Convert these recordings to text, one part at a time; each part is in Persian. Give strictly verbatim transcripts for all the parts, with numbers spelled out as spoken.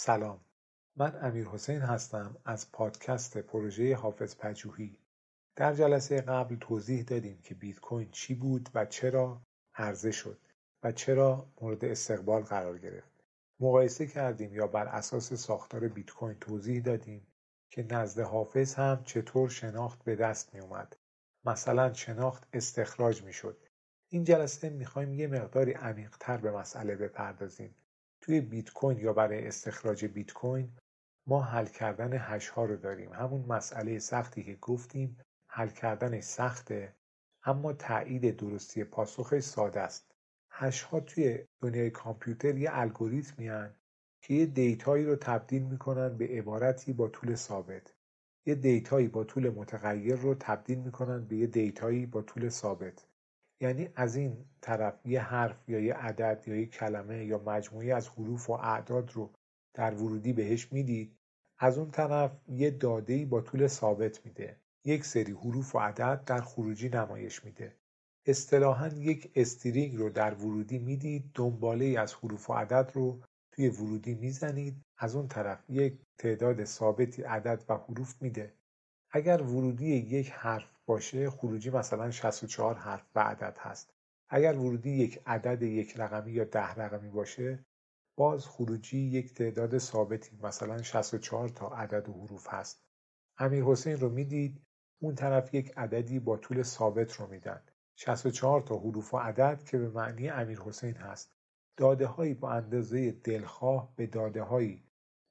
سلام، من امیرحسین هستم از پادکست پروژه حافظ پژوهی. در جلسه قبل توضیح دادیم که بیت کوین چی بود و چرا عرضه شد و چرا مورد استقبال قرار گرفت. مقایسه کردیم یا بر اساس ساختار بیت کوین توضیح دادیم که نزد حافظ هم چطور شناخت به دست می اومد. مثلا شناخت استخراج می شد. این جلسه می خواهیم یه مقداری عمیق‌تر به مسئله بپردازیم. توی بیت کوین یا برای استخراج بیت کوین ما حل کردن هش ها رو داریم. همون مسئله سختی که گفتیم حل کردنش سخته، اما تایید درستی پاسخش ساده است. هش ها توی دنیای کامپیوتر یه الگوریتمی هن که یه دیتایی رو تبدیل میکنن به عبارتی با طول ثابت. یه دیتایی با طول متغیر رو تبدیل میکنن به یه دیتایی با طول ثابت. یعنی از این طرف یه حرف یا یه عدد یا یه کلمه یا مجموعی از حروف و اعداد رو در ورودی بهش میدید، از اون طرف یه داده‌ای با طول ثابت میده، یک سری حروف و عدد در خروجی نمایش میده. اصطلاحاً یک استرینگ رو در ورودی میدید، دنباله‌ای از حروف و عدد رو توی ورودی میزنید، از اون طرف یک تعداد ثابتی عدد و حروف میده. اگر ورودی یک حرف باشه خروجی مثلا شصت و چهار حرف و عدد هست. اگر ورودی یک عدد یک رقمی یا ده رقمی باشه باز خروجی یک تعداد ثابتی مثلا شصت و چهار تا عدد و حروف هست. امیرحسین رو میدید، اون طرف یک عددی با طول ثابت رو میدن، شصت و چهار تا حروف و عدد که به معنی امیرحسین هست. داده هایی با اندازه دلخواه به داده هایی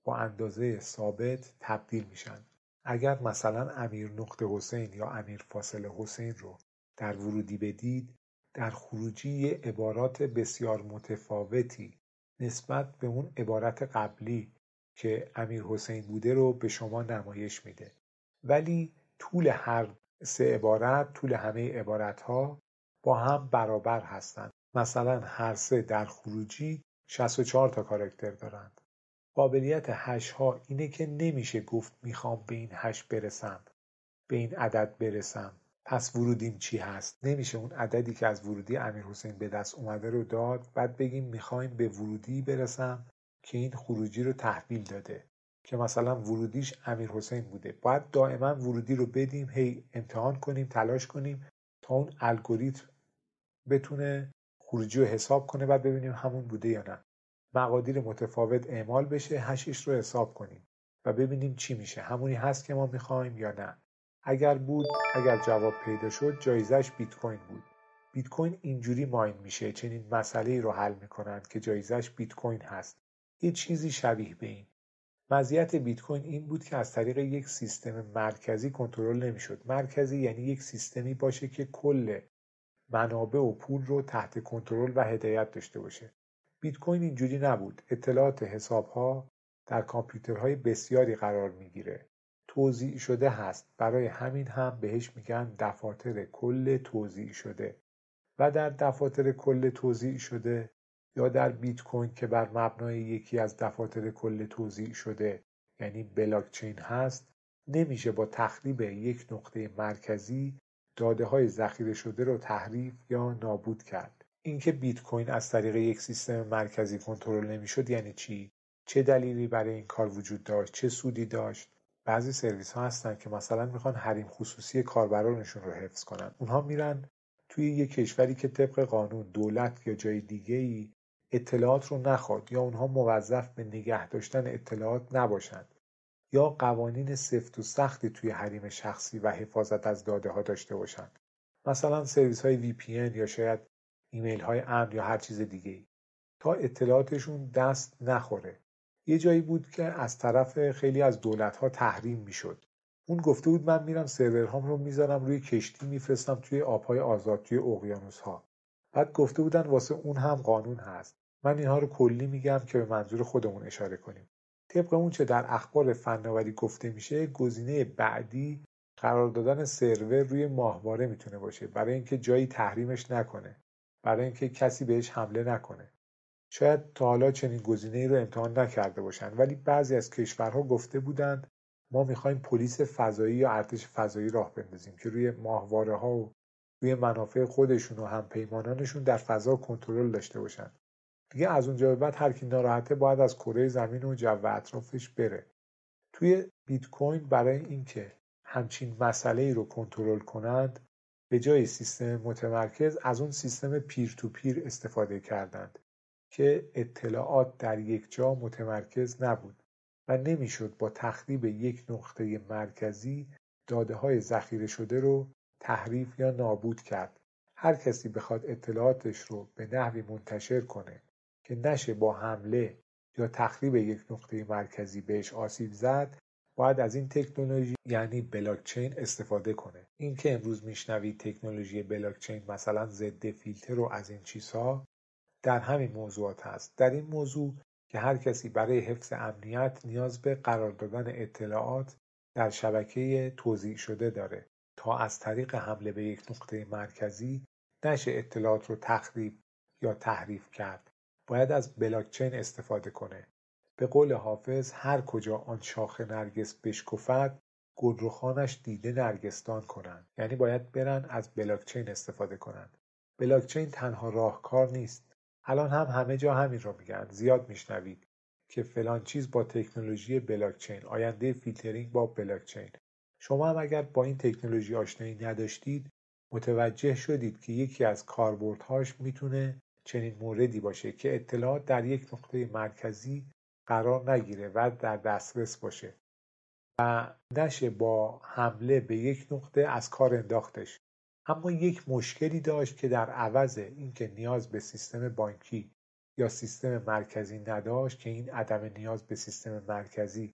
با اندازه ثابت تبدیل میشن. اگر مثلا امیر نقطه حسین یا امیر فاصله حسین رو در ورودی بدید، در خروجی عبارات بسیار متفاوتی نسبت به اون عبارت قبلی که امیر حسین بوده رو به شما نمایش میده. ولی طول هر سه عبارت، طول همه عبارت‌ها با هم برابر هستند. مثلا هر سه در خروجی شصت و چهار تا کاراکتر دارند. قابلیت هش ها اینه که نمیشه گفت میخوام به این هش برسم، به این عدد برسم، پس ورودیم چی هست؟ نمیشه اون عددی که از ورودی امیرحسین به دست اومده رو داد بعد بگیم میخوایم به ورودی برسم که این خروجی رو تحویل داده که مثلا ورودیش امیرحسین بوده. باید دائما ورودی رو بدیم، هی امتحان کنیم، تلاش کنیم تا اون الگوریتم بتونه خروجی رو حساب کنه، بعد ببینیم همون بوده یا نه. مقادیر متفاوت اعمال بشه، هشش رو حساب کنیم و ببینیم چی میشه، همونی هست که ما میخوایم یا نه. اگر بود، اگر جواب پیدا شد، جایزش بیت کوین بود. بیت کوین اینجوری ماین میشه، چنین مسئله‌ای رو حل میکنند که جایزش بیت کوین هست، یه چیزی شبیه به این. مزیت بیت کوین این بود که از طریق یک سیستم مرکزی کنترل نمیشد. مرکزی یعنی یک سیستمی باشه که کل منابع و پول رو تحت کنترل و هدایت داشته باشه. بیت کوین اینجوری نبود. اطلاعات حساب‌ها در کامپیوترهای بسیاری قرار می‌گیره. توزیع شده هست. برای همین هم بهش میگن دفاتر کل توزیع شده. و در دفاتر کل توزیع شده یا در بیت کوین که بر مبنای یکی از دفاتر کل توزیع شده یعنی بلاکچین هست، نمیشه با تخریب یک نقطه مرکزی داده‌های ذخیره شده رو تحریف یا نابود کرد. اینکه بیت کوین از طریق یک سیستم مرکزی کنترل نمیشد یعنی چی؟ چه دلیلی برای این کار وجود داشت؟ چه سودی داشت؟ بعضی سرویس ها هستن که مثلا میخوان حریم خصوصی کاربرانشون رو حفظ کنن. اونها میرن توی یک کشوری که طبق قانون دولت یا جای دیگه‌ای اطلاعات رو نخواد یا اونها موظف به نگه داشتن اطلاعات نباشند یا قوانین سفت و سختی توی حریم شخصی و حفاظت از داده ها داشته باشند. مثلا سرویس های وی پی ان یا شاید ایمیل های امن یا هر چیز دیگه تا اطلاعاتشون دست نخوره. یه جایی بود که از طرف خیلی از دولت ها تحریم میشد. اون گفته بود من میرم سرورهام رو میذارم روی کشتی میفرستم توی آبهای آزاد، توی اقیانوس ها. بعد گفته بودن واسه اون هم قانون هست. من اینها رو کلی میگم که به منظور خودمون اشاره کنیم. طبق اون چه در اخبار فناوری گفته میشه، گزینه بعدی قرار دادن سرور روی ماهواره میتونه باشه برای اینکه جایی تحریمش نکنه، برای اینکه کسی بهش حمله نکنه. شاید تا حالا چنین گزینه‌ای رو امتحان نکرده باشن، ولی بعضی از کشورها گفته بودند ما می‌خوایم پلیس فضایی یا ارتش فضایی راه بندازیم که روی ماهواره‌ها و روی منافع خودشون و همپیمانانشون در فضا کنترل داشته باشن. دیگه از اونجا به بعد هر کی ناراحته باید از کره زمین و جو اطرافش بره. توی بیت کوین برای اینکه همچین مسئله‌ای رو کنترل کنند، به جای سیستم متمرکز از اون سیستم پیر تو پیر استفاده کردند که اطلاعات در یک جا متمرکز نبود و نمیشد با تخریب یک نقطه مرکزی داده‌های ذخیره شده رو تحریف یا نابود کرد. هر کسی بخواد اطلاعاتش رو به نحوی منتشر کنه که نشه با حمله یا تخریب یک نقطه مرکزی بهش آسیب زد، باید از این تکنولوژی یعنی بلاکچین استفاده کنه. این که امروز میشنوید تکنولوژی بلاکچین مثلا ضد فیلتر رو از این چیزها، در همین موضوعات هست. در این موضوع که هر کسی برای حفظ امنیت نیاز به قرار دادن اطلاعات در شبکه توزیع شده داره تا از طریق حمله به یک نقطه مرکزی نشه اطلاعات رو تخریب یا تحریف کرد، باید از بلاکچین استفاده کنه. به قول حافظ، هر کجا آن شاخ نرگس بشکفد، گلرخانش دیده نرگسدان کنند. یعنی باید برن از بلاکچین استفاده کنند. بلاکچین تنها راهکار نیست. الان هم همه جا همین رو میگن. زیاد میشنوید که فلان چیز با تکنولوژی بلاکچین، آینده فیلترینگ با بلاکچین. شما هم اگر با این تکنولوژی آشنایی نداشتید، متوجه شدید که یکی از کاربردهاش میتونه چنین موردی باشه که اطلاعات در یک نقطه مرکزی قرار نگیره و در دسترس باشه و نشه با حمله به یک نقطه از کار انداختش. اما یک مشکلی داشت که در عوض اینکه نیاز به سیستم بانکی یا سیستم مرکزی نداشت، که این عدم نیاز به سیستم مرکزی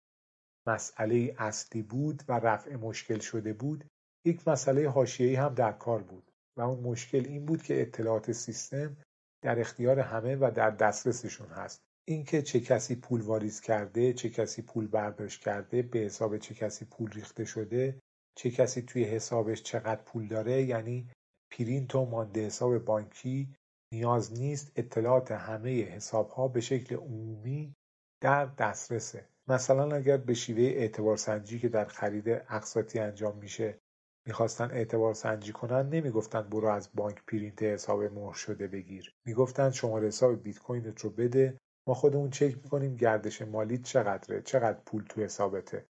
مسئله اصلی بود و رفع مشکل شده بود، یک مسئله حاشیه‌ای هم در کار بود و اون مشکل این بود که اطلاعات سیستم در اختیار همه و در دسترسشون هست. اینکه چه کسی پول واریز کرده، چه کسی پول برداشت کرده، به حساب چه کسی پول ریخته شده، چه کسی توی حسابش چقدر پول داره، یعنی پرینت و مانده حساب بانکی نیاز نیست، اطلاعات همه حساب‌ها به شکل عمومی در دسترسه. مثلا اگر به شیوه اعتبارسنجی که در خرید اقساطی انجام میشه میخواستن اعتبار سنجی کنن، نمیگفتن برو از بانک پرینت حساب مهر شده بگیر، میگفتن شماره حساب بیت کوینت رو بده، ما خودمون چک میکنیم گردش مالی چقدره، چقدر پول تو حسابته.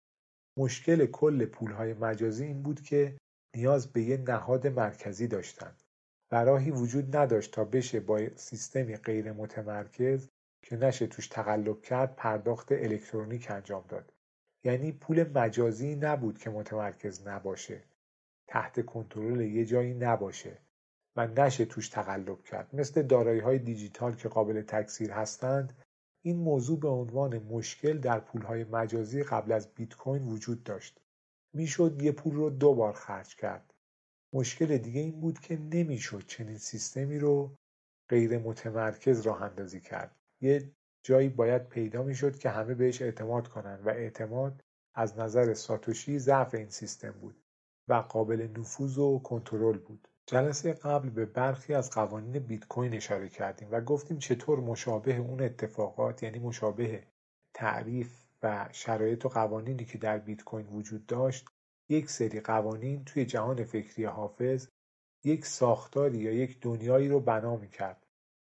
مشکل کل پولهای مجازی این بود که نیاز به یه نهاد مرکزی داشتن و راهی وجود نداشت تا بشه با سیستمی غیر متمرکز که نشه توش تقلب کرد پرداخت الکترونیک انجام داد. یعنی پول مجازی نبود که متمرکز نباشه، تحت کنترل یه جایی نباشه و نشه توش تقلب کرد. مثل دارایی‌های دیجیتال که قابل تکثیر هستند، این موضوع به عنوان مشکل در پول‌های مجازی قبل از بیت کوین وجود داشت. میشد یه پول رو دو بار خرج کرد. مشکل دیگه این بود که نمیشد چنین سیستمی رو غیر متمرکز راه اندازی کرد. یه جایی باید پیدا میشد که همه بهش اعتماد کنن و اعتماد از نظر ساتوشی ضعف این سیستم بود و قابل نفوذ و کنترل بود. جلسه قبل به برخی از قوانین بیت کوین اشاره کردیم و گفتیم چطور مشابه اون اتفاقات، یعنی مشابه تعریف و شرایط و قوانینی که در بیت کوین وجود داشت، یک سری قوانین توی جهان فکری حافظ یک ساختاری یا یک دنیایی رو بنا می‌کرد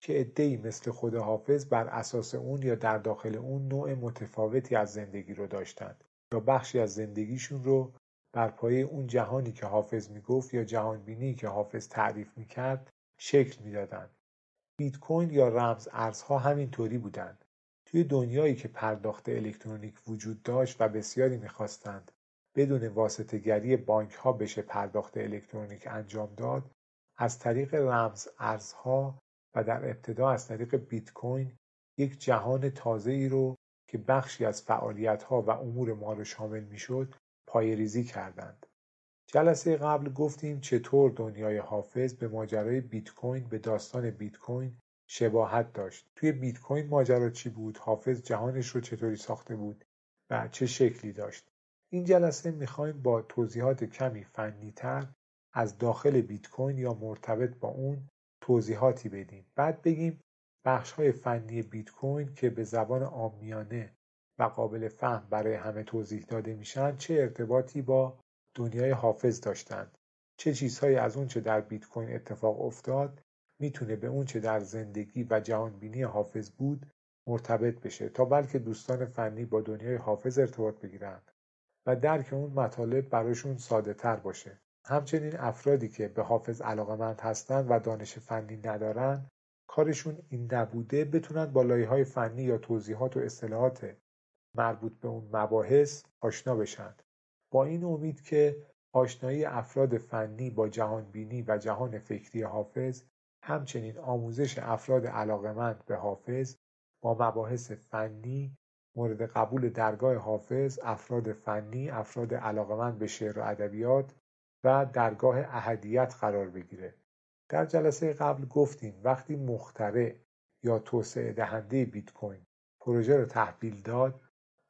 که عده‌ای مثل خود حافظ بر اساس اون یا در داخل اون نوع متفاوتی از زندگی رو داشتند یا بخشی از زندگیشون رو بر پایه اون جهانی که حافظ میگفت یا جهان بینی که حافظ تعریف میکرد شکل میدادند. بیت کوین یا رمز ارزها همینطوری بودند. توی دنیایی که پرداخت الکترونیک وجود داشت و بسیاری میخواستند بدون واسطه گری بانک ها بشه پرداخت الکترونیک انجام داد، از طریق رمز ارزها و در ابتدا از طریق بیت کوین یک جهان تازه‌ای رو که بخشی از فعالیت ها و امور ما رو شامل میشد پایه‌ریزی کردند. جلسه قبل گفتیم چطور دنیای حافظ به ماجرای بیت کوین، به داستان بیت کوین شباهت داشت. توی بیت کوین ماجرا چی بود؟ حافظ جهانش رو چطوری ساخته بود و چه شکلی داشت؟ این جلسه می‌خوایم با توضیحات کمی فنی‌تر از داخل بیت کوین یا مرتبط با اون توضیحاتی بدیم. بعد بگیم بخش‌های فنی بیت کوین که به زبان عامیانه و قابل فهم برای همه توضیح داده میشن چه ارتباطی با دنیای حافظ داشتند، چه چیزهایی از اون چه در بیت کوین اتفاق افتاد میتونه به اون چه در زندگی و جهانبینی حافظ بود مرتبط بشه تا بلکه دوستان فنی با دنیای حافظ ارتباط بگیرن و درک اون مطالب براشون ساده تر باشه. همچنین افرادی که به حافظ علاقه‌مند هستن و دانش فنی ندارن کارشون این نبوده بتونن با لایه‌های فنی یا توضیحات و اصطلاحات مربوط به اون مباحث آشنا بشن، با این امید که آشنایی افراد فنی با جهانبینی و جهان فکری حافظ، همچنین آموزش افراد علاقه‌مند به حافظ با مباحث فنی مورد قبول درگاه حافظ، افراد فنی، افراد علاقه‌مند به شعر و ادبیات و درگاه احدیت قرار بگیره. در جلسه قبل گفتیم وقتی مخترع یا توسعه دهنده بیت کوین پروژه رو تحویل داد،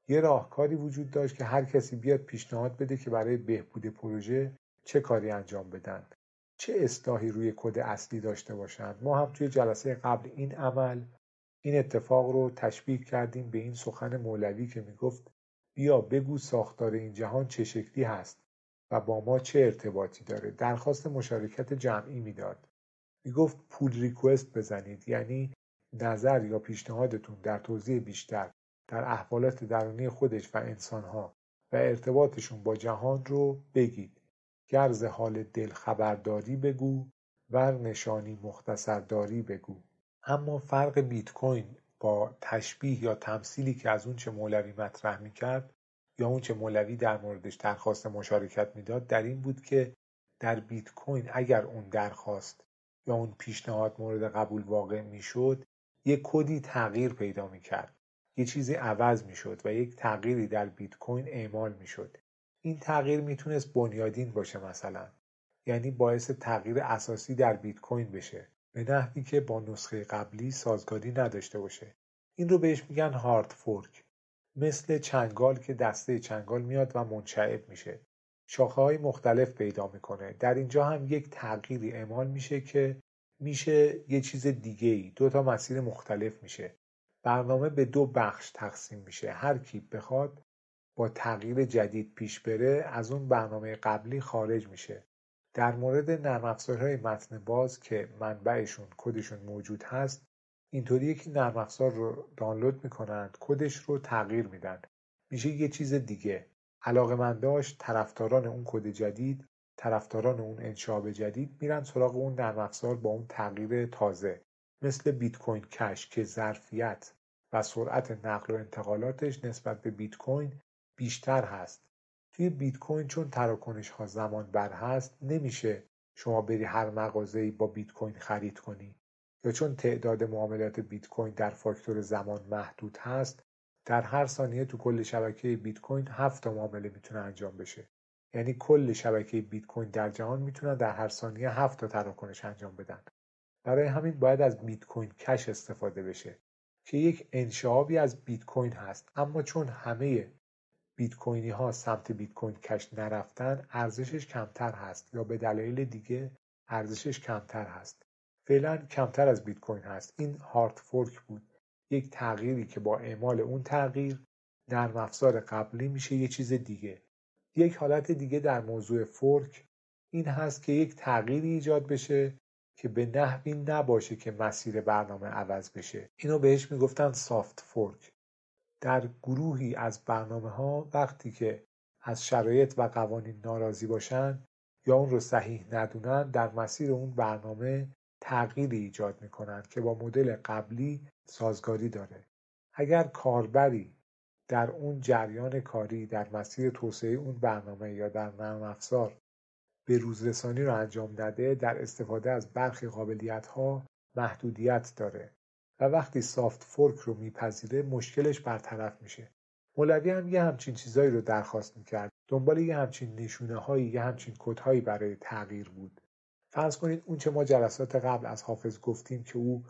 یه راهکاری وجود داشت که هر کسی بیاد پیشنهاد بده که برای بهبود پروژه چه کاری انجام بدن، چه اصلاحی روی کد اصلی داشته باشند. ما هم توی جلسه قبل این عمل، این اتفاق رو تشبیه کردیم به این سخن مولوی که میگفت بیا بگو ساختار این جهان چه شکلی هست و با ما چه ارتباطی داره. درخواست مشارکت جمعی میداد. میگفت پول ریکوست بزنید، یعنی نظر یا پیشنهادتون در توضیح بیشتر در احوالات درونی خودش و انسانها و ارتباطشون با جهان رو بگید. گرز حال دل خبرداری بگو، ور نشانی مختصرداری بگو. اما فرق بیت کوین با تشبیه یا تمثیلی که از اون چه مولوی مطرح میکرد یا اون چه مولوی در موردش درخواست مشارکت میداد در این بود که در بیت کوین اگر اون درخواست یا اون پیشنهاد مورد قبول واقع میشد، یک کدی تغییر پیدا میکرد، یه چیزی عوض میشد و یک تغییری در بیت کوین اعمال میشد. این تغییر میتونست بنیادین باشه، مثلا یعنی باعث تغییر اساسی در بیت کوین بشه به نحوی که با نسخه قبلی سازگاری نداشته باشه. این رو بهش میگن هارد فورک. مثل چنگال که دسته چنگال میاد و منشعب میشه، شاخه های مختلف پیدا میکنه. در اینجا هم یک تغییری اعمال میشه که میشه یه چیز دیگه ای، دو تا مسیر مختلف میشه. برنامه به دو بخش تقسیم میشه، هر کی بخواد با تغییر جدید پیش بره از اون برنامه قبلی خارج میشه. در مورد نرم افزارهای متن باز که منبعشون کدشون موجود هست، اینطوریه که نرم افزار رو دانلود میکنند، کدش رو تغییر میدن، میشه یه چیز دیگه. علاقه‌منداش، طرفداران اون کد جدید، طرفداران اون انشاء جدید میرن سراغ اون نرم افزار با اون تغییر تازه. مثل بیت کوین کش که ظرفیت و سرعت نقل و انتقالاتش نسبت به بیت کوین بیشتر هست. توی بیت کوین چون تراکنش ها زمان بر هست، نمیشه شما بری هر مغازه‌ای با بیت کوین خرید کنی، یا چون تعداد معاملات بیت کوین در فاکتور زمان محدود هست، در هر ثانیه تو کل شبکه بیت کوین هفت معامله میتونه انجام بشه. یعنی کل شبکه بیت کوین در جهان میتونن در هر ثانیه هفت تا تراکنش انجام بدن. برای همین باید از بیت کوین کش استفاده بشه که یک انشعابی از بیت کوین هست، اما چون همه بیت کوینی ها سمت بیت کوین کش نرفتن، ارزشش کمتر هست یا به دلایل دیگه ارزشش کمتر هست. فعلا کمتر از بیت کوین هست. این هارد فورک بود، یک تغییری که با اعمال اون تغییر نرم افزار قبلی میشه یه چیز دیگه. یک حالت دیگه در موضوع فورک این هست که یک تغییری ایجاد بشه که به نحوی نباشه که مسیر برنامه عوض بشه. اینو بهش میگفتن سافت فورک. در گروهی از برنامه ها وقتی که از شرایط و قوانین ناراضی باشن یا اون رو صحیح ندونن، در مسیر اون برنامه تغییری ایجاد میکنن که با مدل قبلی سازگاری داره. اگر کاربری در اون جریان کاری در مسیر توسعه اون برنامه یا در نرم افزار به روزرسانی رو انجام نده، در استفاده از برخی قابلیت‌ها محدودیت داره و وقتی سافت فورک رو میپذیره مشکلش برطرف میشه. مولوی هم یه همچین چیزایی رو درخواست میکرد، دنبال یه همچین نشونه‌هایی، یه همچین کدهایی برای تغییر بود. فرض کنید اون چه ما جلسات قبل از حافظ گفتیم که او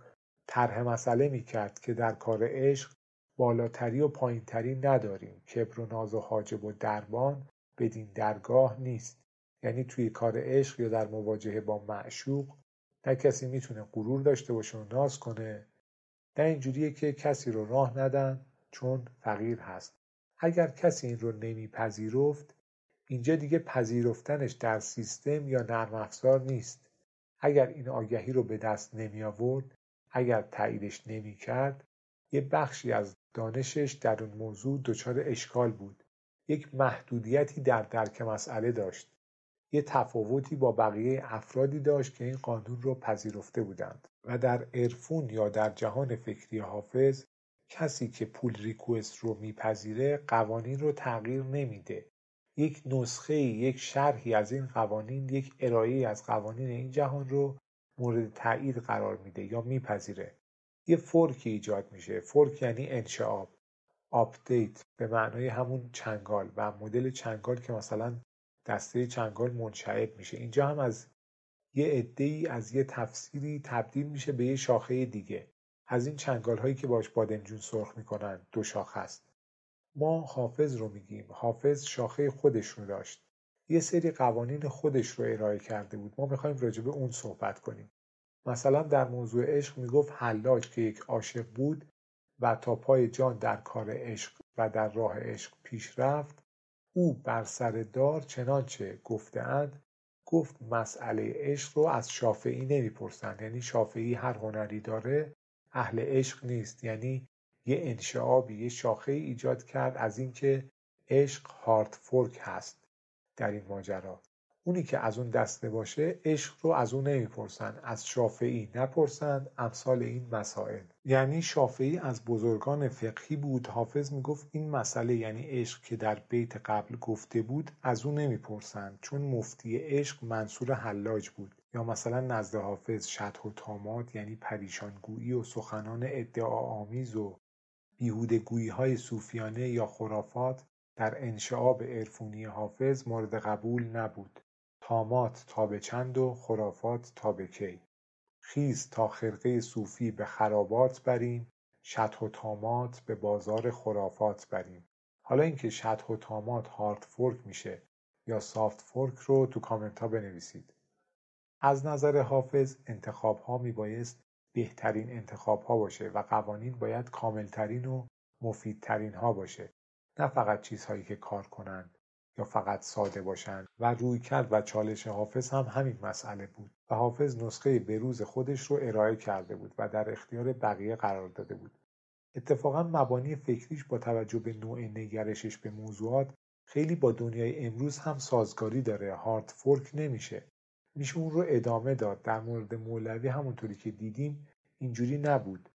طرح مسئله میکرد که در کار عشق بالاتری و پایینتری نداریم، کبر و ناز و حاجب و دربان بدین درگاه نیست. یعنی توی کار عشق یا در مواجهه با معشوق نه کسی میتونه غرور داشته باشه و ناز کنه، نه اینجوریه که کسی رو راه ندن چون فقیر هست. اگر کسی این رو نمیپذیرفت، اینجا دیگه پذیرفتنش در سیستم یا نرم افزار نیست. اگر این آگهی رو به دست نمی آورد، اگر تاییدش نمی کرد، یه بخشی از دانشش در اون موضوع دچار اشکال بود. یک محدودیتی در درک مسئله داشت. یه تفاوتی با بقیه افرادی داشت که این قانون رو پذیرفته بودند. و در عرفون یا در جهان فکری حافظ، کسی که پول ریکوست رو میپذیره قوانین رو تغییر نمیده. یک نسخه، یک شرحی از این قوانین، یک ارائه از قوانین این جهان رو مورد تایید قرار میده یا میپذیره. یه فورکی ایجاد میشه. فورک یعنی انشعاب، آپدیت به معنای همون چنگال و مدل چنگال که مثلا دسته چنگال منشعب میشه. اینجا هم از یه عده‌ای از یه تفسیری تبدیل میشه به یه شاخه دیگه. از این چنگال هایی که باش بادمجون سرخ میکنن، دو شاخه است. ما حافظ رو میگیم. حافظ شاخه خودش رو داشت. یه سری قوانین خودش رو ارائه کرده بود. ما میخوایم راجع به اون صحبت کنیم. مثلا در موضوع عشق میگفت حلاج که یک عاشق بود و تا پای جان در کار عشق و در راه عشق پیش رفت، او بر سر دار چنانچه گفتند. گفت مسئله عشق رو از شافعی نمیپرسند. یعنی شافعی هر هنری داره، اهل عشق نیست. یعنی یه انشعابی، یه شاخه ایجاد کرد از اینکه عشق هارد فورک هست در این ماجرا. اونی که از اون دسته باشه عشق رو از اون نمیپرسن، از شافعی نپرسن، امثال این مسائل. یعنی شافعی از بزرگان فقهی بود. حافظ میگفت این مسئله، یعنی عشق که در بیت قبل گفته بود، از اون نمیپرسن، چون مفتی عشق منصور حلاج بود. یا مثلا نزد حافظ شطح و طامات، یعنی پریشانگویی و سخنان ادعاآمیز و بیهودگویی های صوفیانه یا خرافات در انشعاب عرفونی حافظ مورد قبول نبود. طامات تا به چند و خرافات تا به کی؟ خیز تا خرقه صوفی به خرابات بریم، شطح و طامات به بازار خرافات بریم. حالا اینکه شطح و طامات هارد فورک میشه یا سافت فورک رو تو کامنت ها بنویسید. از نظر حافظ انتخاب ها میبایست بهترین انتخاب ها باشه و قوانین باید کاملترین و مفیدترین ها باشه، نه فقط چیزهایی که کار کنند یا فقط ساده باشند. و رویکرد و چالش حافظ هم همین مسئله بود و حافظ نسخه بروز خودش رو ارائه کرده بود و در اختیار بقیه قرار داده بود. اتفاقا مبانی فکریش با توجه به نوع نگرشش به موضوعات خیلی با دنیای امروز هم سازگاری داره. هارد فورک نمیشه، میشه اون رو ادامه داد. در مورد مولوی همونطوری که دیدیم اینجوری نبود.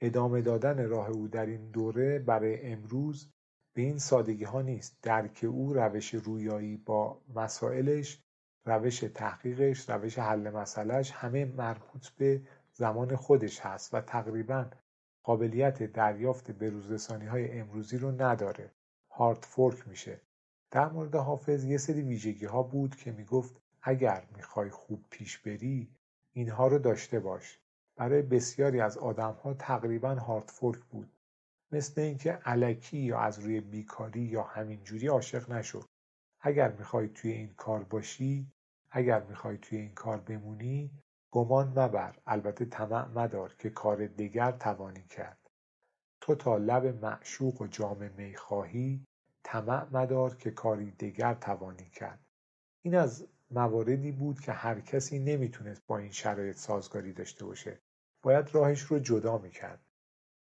ادامه دادن راه او در این دوره برای امروز به این سادگی ها نیست. درک او، روش رویایی با مسائلش، روش تحقیقش، روش حل مسئلهش، همه مربوط به زمان خودش هست و تقریبا قابلیت دریافت بروزرسانی های امروزی رو نداره. هارد فورک میشه. در مورد حافظ یه سری ویژگی ها بود که میگفت اگر میخوای خوب پیش بری اینها رو داشته باش. برای بسیاری از آدم ها تقریبا هارد فورک بود. مثل اینکه الکی یا از روی بیکاری یا همینجوری عاشق نشو. اگر میخوای توی این کار باشی، اگر میخوای توی این کار بمونی، گمان مبر، البته طمع مدار که کار دیگر توانی کرد. تو تا لب معشوق و جام می خواهی، طمع مدار که کاری دیگر توانی کرد. این از مواردی بود که هر کسی نمیتونست با این شرایط سازگاری داشته باشه. باید راهش رو جدا میکرد.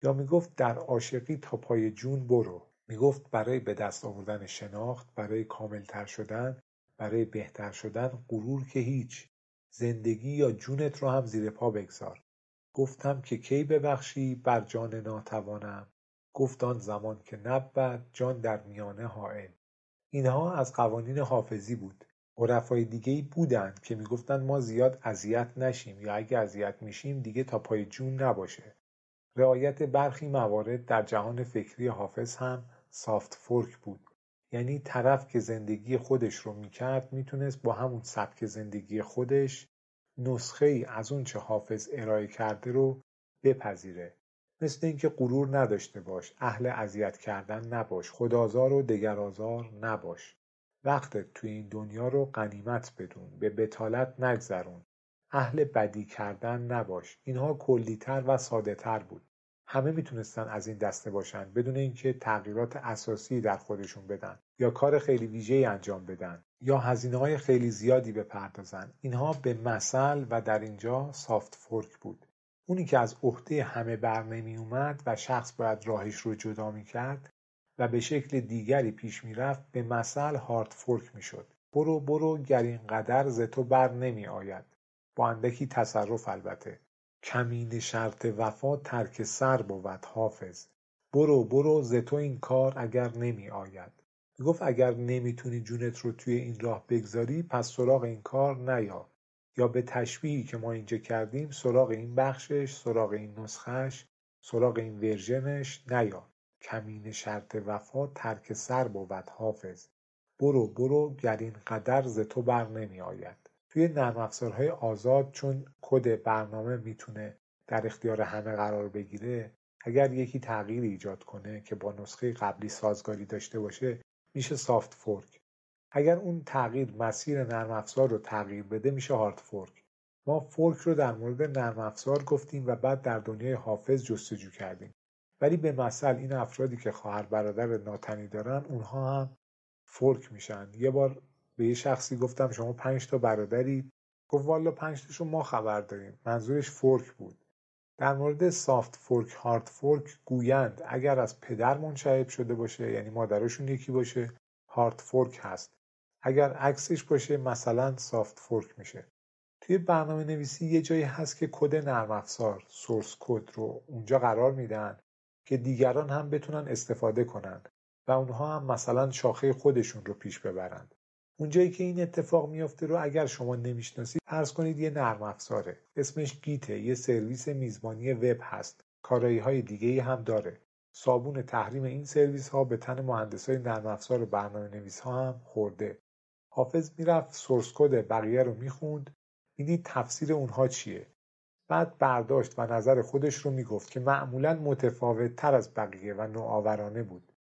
یا میگفت در عاشقی تا پای جون برو. میگفت برای به دست آوردن شناخت، برای کاملتر شدن، برای بهتر شدن، غرور که هیچ. زندگی یا جونت رو هم زیر پا بگذار. گفتم که کی ببخشی بر جان ناتوانم، گفت آن زمان که نبود جان در میانه حائل. اینها از قوانین حافظی بود. عرفای دیگه‌ای بودن که میگفتن ما زیاد اذیت نشیم، یا اگه اذیت میشیم دیگه تا پای جون نباشه. رعایت برخی موارد در جهان فکری حافظ هم سافت فورک بود. یعنی طرف که زندگی خودش رو میکرد میتونست با همون سبک زندگی خودش نسخه ای از اون چه حافظ ارائه کرده رو بپذیره. مثل اینکه غرور نداشته باش، اهل اذیت کردن نباش، خودآزار و دگرآزار نباش. وقتت توی این دنیا رو غنیمت بدون، به بتالت نگذرون، اهل بدی کردن نباش. اینها کلیتر و ساده تر بود. همه میتونستن از این دسته باشن بدون اینکه تغییرات اساسی در خودشون بدن یا کار خیلی ویژه‌ای انجام بدن. یا هزینه‌های خیلی زیادی بپردازن. اینها به مثل و در اینجا سافت فورک بود. اونی که از عهده همه بر نمی اومد و شخص باید راهش رو جدا می کرد و به شکل دیگری پیش می رفت به مثل هارد فورک می شد. برو برو گر اینقدر ز تو بر نمی آید. با اندکی تصرف البته. کمین شرط وفا ترک سر بود حافظ. برو برو ز تو این کار اگر نمی آید. می گفت اگر نمی تونی جونت رو توی این راه بگذاری پس سراغ این کار نیا. یا به تشبیهی که ما اینجا کردیم سراغ این بخشش، سراغ این نسخش، سراغ این ورژنش نیا. کمین شرط وفا ترک سر بود حافظ. برو برو گر این قدر ز تو بر نمی آید. توی نرم افزارهای آزاد چون کد برنامه میتونه در اختیار همه قرار بگیره، اگر یکی تغییری ایجاد کنه که با نسخه قبلی سازگاری داشته باشه میشه سافت فورک. اگر اون تغییر مسیر نرم افزار رو تغییر بده میشه هارد فورک. ما فورک رو در مورد نرم افزار گفتیم و بعد در دنیای حافظ جستجو کردیم. ولی به مثل این افرادی که خواهر برادر ناتنی دارن اونها هم فورک میشن. یه بار به یه شخصی گفتم شما پنج تا برادرید؟ گفت والا پنج تاشو ما خبر داریم. منظورش فورک بود. در مورد سافت فورک، هارد فورک گویند اگر از پدر منشعب شده باشه، یعنی مادرشون یکی باشه، هارد فورک هست. اگر عکسش باشه مثلا سافت فورک میشه. توی برنامه نویسی یه جایی هست که کد نرم افزار، سورس کد رو اونجا قرار میدن که دیگران هم بتونن استفاده کنن و اونها هم مثلا شاخه خودشون رو پیش ببرن. اونجایی که این اتفاق میفته رو اگر شما نمیشناسید فرض کنید یه نرم افزاره، اسمش گیته، یه سرویس میزبانی وب هست، کارایی های دیگه‌ای هم داره. صابون تحریم این سرویس ها به تن مهندسای نرم افزار و برنامه‌نویس ها هم خورده. حافظ میرفت سورس کد بقیه رو میخوند، میدید تفسیر اونها چیه، بعد برداشت و نظر خودش رو میگفت که معمولا متفاوت تر از بقیه و نوآورانه بود.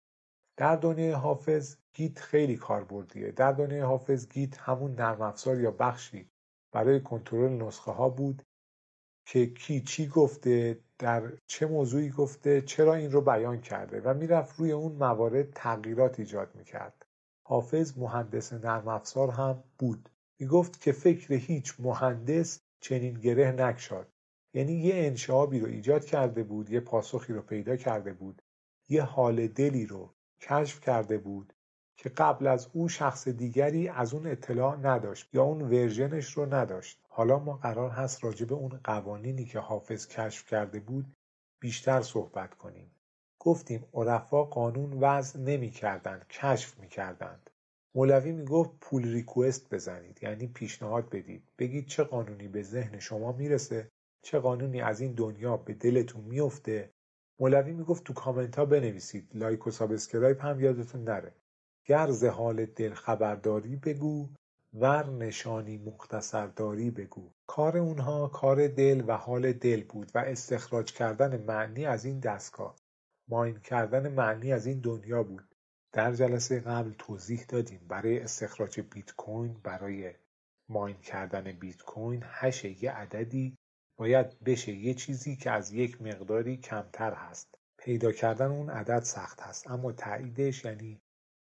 در دنیای حافظ گیت خیلی کاربردیه. در دنیای حافظ گیت همون نرم افزار یا بخشی برای کنترل نسخه ها بود که کی چی گفته، در چه موضوعی گفته، چرا این رو بیان کرده و میرفت روی اون موارد تغییرات ایجاد میکرد. حافظ مهندس نرم افزار هم بود. میگفت که فکر هیچ مهندس چنین گره نکشاد. یعنی یه انشعابی رو ایجاد کرده بود، یه پاسخی رو پیدا کرده بود، یه حال دلی رو کشف کرده بود که قبل از او شخص دیگری از اون اطلاع نداشت یا اون ورژنش رو نداشت. حالا ما قرار هست راجع به اون قوانینی که حافظ کشف کرده بود بیشتر صحبت کنیم. گفتیم عرفا قانون وضع نمی کردن، کشف می کردند. مولوی می گفت پول ریکوست بزنید، یعنی پیشنهاد بدید، بگید چه قانونی به ذهن شما میرسه، چه قانونی از این دنیا به دلتون میفته. مولوی می گفت تو کامنت ها بنویسید، لایک و سابسکرایب هم یادتون نره. گر ز حال دل خبرداری بگو، ور نشانی مختصرداری بگو. کار اونها کار دل و حال دل بود و استخراج کردن معنی از این دستگاه، ماین کردن معنی از این دنیا بود. در جلسه قبل توضیح دادیم برای استخراج بیت کوین، برای ماین کردن بیت کوین، هش یه عددی باید بشه یه چیزی که از یک مقداری کمتر هست. پیدا کردن اون عدد سخت هست، اما تاییدش یعنی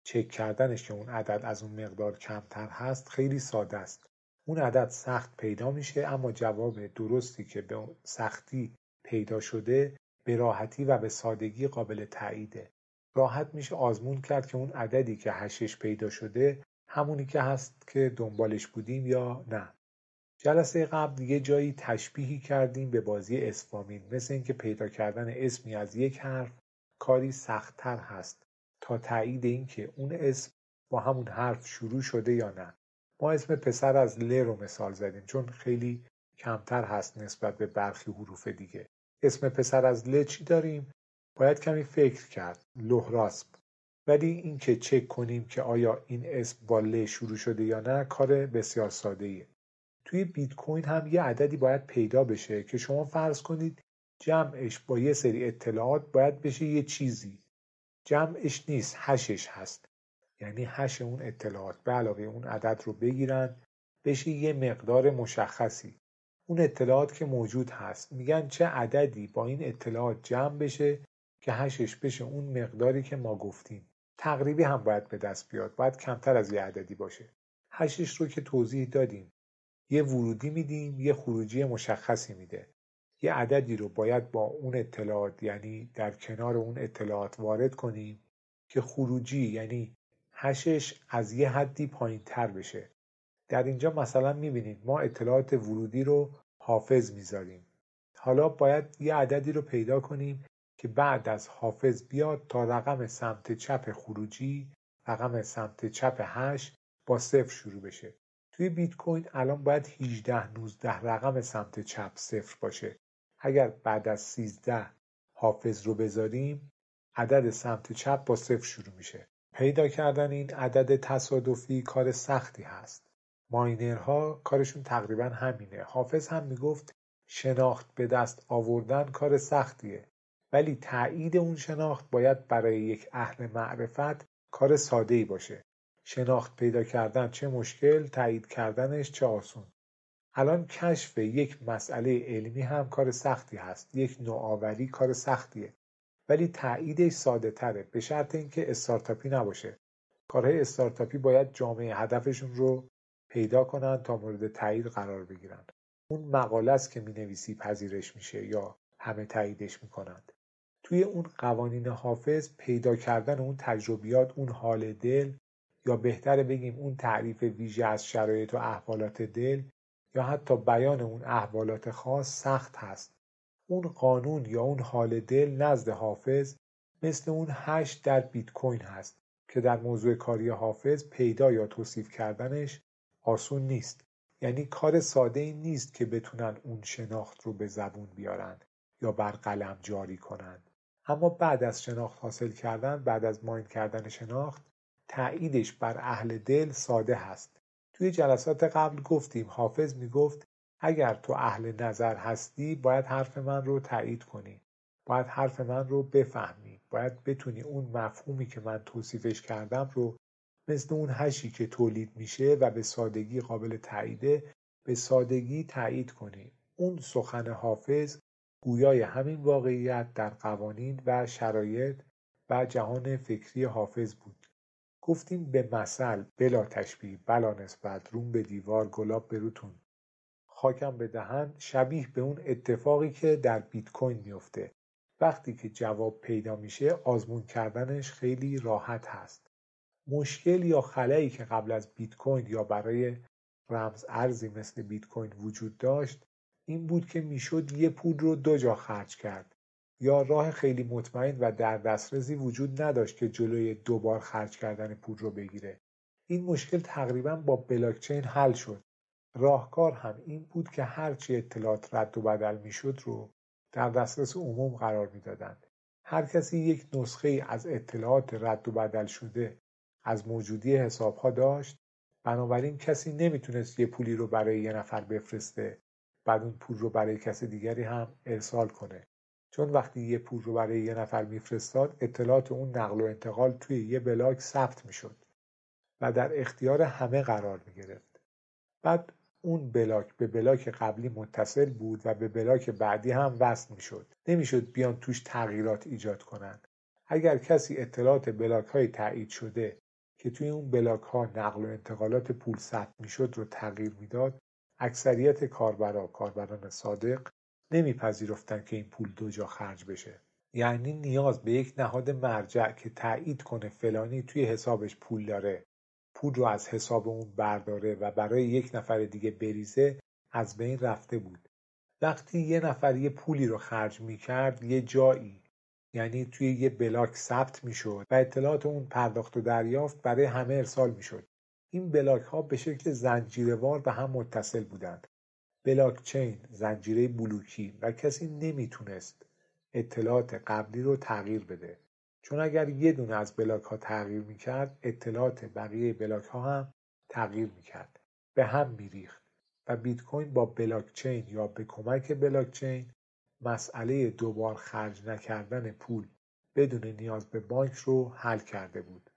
چک کردنش که اون عدد از اون مقدار کمتر هست خیلی ساده است. اون عدد سخت پیدا میشه اما جواب درستی که به سختی پیدا شده به راحتی و به سادگی قابل تاییده. راحت میشه آزمون کرد که اون عددی که هشش پیدا شده همونی که هست که دنبالش بودیم یا نه. جلسه قبل یه جایی تشبیهی کردیم به بازی اسفامین، مثل این که پیدا کردن اسمی از یک حرف کاری سخت‌تر هست تا تایید این که اون اسم با همون حرف شروع شده یا نه. ما اسم پسر از ل رو مثال زدیم چون خیلی کمتر هست نسبت به برخی حروف دیگه. اسم پسر از ل چی داریم؟ باید کمی فکر کرد، لهراسب. ولی این که چک کنیم که آیا این اسم با ل شروع شده یا نه کار بسیار ساده‌ایه. توی بیت کوین هم یه عددی باید پیدا بشه که شما فرض کنید جمعش با یه سری اطلاعات باید بشه یه چیزی. جمعش نیست، هشش هست. یعنی هش اون اطلاعات به علاوه اون عدد رو بگیرن بشه یه مقدار مشخصی. اون اطلاعات که موجود هست میگن چه عددی با این اطلاعات جمع بشه که هشش بشه اون مقداری که ما گفتیم. تقریبی هم باید به دست بیاد، باید کمتر از یه عددی باشه. هشش رو که توضیح دادیم، یه ورودی میدیم، یه خروجی مشخصی میده. یه عددی رو باید با اون اطلاعات، یعنی در کنار اون اطلاعات وارد کنیم که خروجی یعنی هشش از یه حدی پایین تر بشه. در اینجا مثلا میبینید ما اطلاعات ورودی رو حافظ میذاریم. حالا باید یه عددی رو پیدا کنیم که بعد از حافظ بیاد تا رقم سمت چپ خروجی، رقم سمت چپ هش با صفر شروع بشه. توی بیت کوین الان باید هجده نوزده رقم سمت چپ صفر باشه. اگر بعد از سیزده حافظ رو بذاریم، عدد سمت چپ با صفر شروع میشه. پیدا کردن این عدد تصادفی کار سختی هست. ماینرها کارشون تقریبا همینه. حافظ هم میگفت شناخت به دست آوردن کار سختیه، ولی تأیید اون شناخت باید برای یک اهل معرفت کار ساده‌ای باشه. شناخت پیدا کردن چه مشکل، تأیید کردنش چه آسون. الان کشف یک مسئله علمی هم کار سختی هست، یک نوآوری کار سختیه، ولی تأییدش ساده تره، به شرط اینکه استارتاپی نباشه. کارهای استارتاپی باید جامعه هدفشون رو پیدا کنن تا مورد تأیید قرار بگیرن. اون مقاله است که می‌نویسی پذیرش میشه یا همه تأییدش می‌کنند. توی اون قوانین حافظ پیدا کردن اون تجربیات، اون حال دل، یا بهتره بگیم اون تعریف ویژه از شرایط و احوالات دل، یا حتی بیان اون احوالات خاص سخت هست. اون قانون یا اون حال دل نزد حافظ مثل اون هش در بیت کوین هست که در موضوع کاری حافظ پیدا یا توصیف کردنش آسون نیست. یعنی کار ساده ای نیست که بتونن اون شناخت رو به زبون بیارن یا بر قلم جاری کنن. اما بعد از شناخت حاصل کردن، بعد از ماین کردن شناخت، تأییدش بر اهل دل ساده هست. توی جلسات قبل گفتیم حافظ میگفت اگر تو اهل نظر هستی باید حرف من رو تأیید کنی، باید حرف من رو بفهمی، باید بتونی اون مفهومی که من توصیفش کردم رو مثل اون هشی که تولید میشه و به سادگی قابل تأییده، به سادگی تأیید کنی. اون سخن حافظ گویای همین واقعیت در قوانین و شرایط و جهان فکری حافظ بود. گفتیم به مثل بلا تشبیه، بلا نسبت، روم به دیوار، گلاب به روتون، خاکم به دهن، شبیه به اون اتفاقی که در بیت کوین میفته. وقتی که جواب پیدا میشه، آزمون کردنش خیلی راحت هست. مشکل یا خلایی که قبل از بیت کوین یا برای رمز ارزی مثل بیت کوین وجود داشت این بود که میشد یه پول رو دو جا خرج کرد، یا راه خیلی مطمئن و در دسترسی وجود نداشت که جلوی دوبار خرج کردن پول رو بگیره. این مشکل تقریبا با بلاکچین حل شد. راهکار هم این بود که هرچی اطلاعات رد و بدل میشد رو در دسترس عموم قرار میدادند. هر کسی یک نسخه از اطلاعات رد و بدل شده از موجودی حسابها داشت، بنابراین کسی نمیتونست یه پولی رو برای یه نفر بفرسته، بعد اون پول رو برای کسی دیگری هم ارسال کنه. چون وقتی یه پول رو برای یه نفر میفرستاد، اطلاعات اون نقل و انتقال توی یه بلاک ثبت میشد و در اختیار همه قرار میگرفت. بعد اون بلاک به بلاک قبلی متصل بود و به بلاک بعدی هم وصل میشد. نمیشد بیان توش تغییرات ایجاد کنن. اگر کسی اطلاعات بلاک های تایید شده که توی اون بلاک ها نقل و انتقالات پول ثبت میشد رو تغییر میداد، اکثریت کاربرا، کاربران صادق، نمیپذیرفتن که این پول دو جا خرج بشه. یعنی نیاز به یک نهاد مرجع که تایید کنه فلانی توی حسابش پول داره، پول رو از حساب اون برداره و برای یک نفر دیگه بریزه، از بین رفته بود. وقتی یه نفر یه پولی رو خرج میکرد یه جایی، یعنی توی یه بلاک ثبت میشد و اطلاعات اون پرداخت و دریافت برای همه ارسال میشد. این بلاک ها به شکل زنجیروار به هم متصل بودند. بلاکچین زنجیره بلوکی و کسی نمیتونست اطلاعات قبلی رو تغییر بده، چون اگر یه دونه از بلاک ها تغییر میکرد اطلاعات بقیه بلاک ها هم تغییر میکرد، به هم میریخت و بیت کوین با بلاکچین یا به کمک بلاکچین مسئله دوبار خرج نکردن پول بدون نیاز به بانک رو حل کرده بود.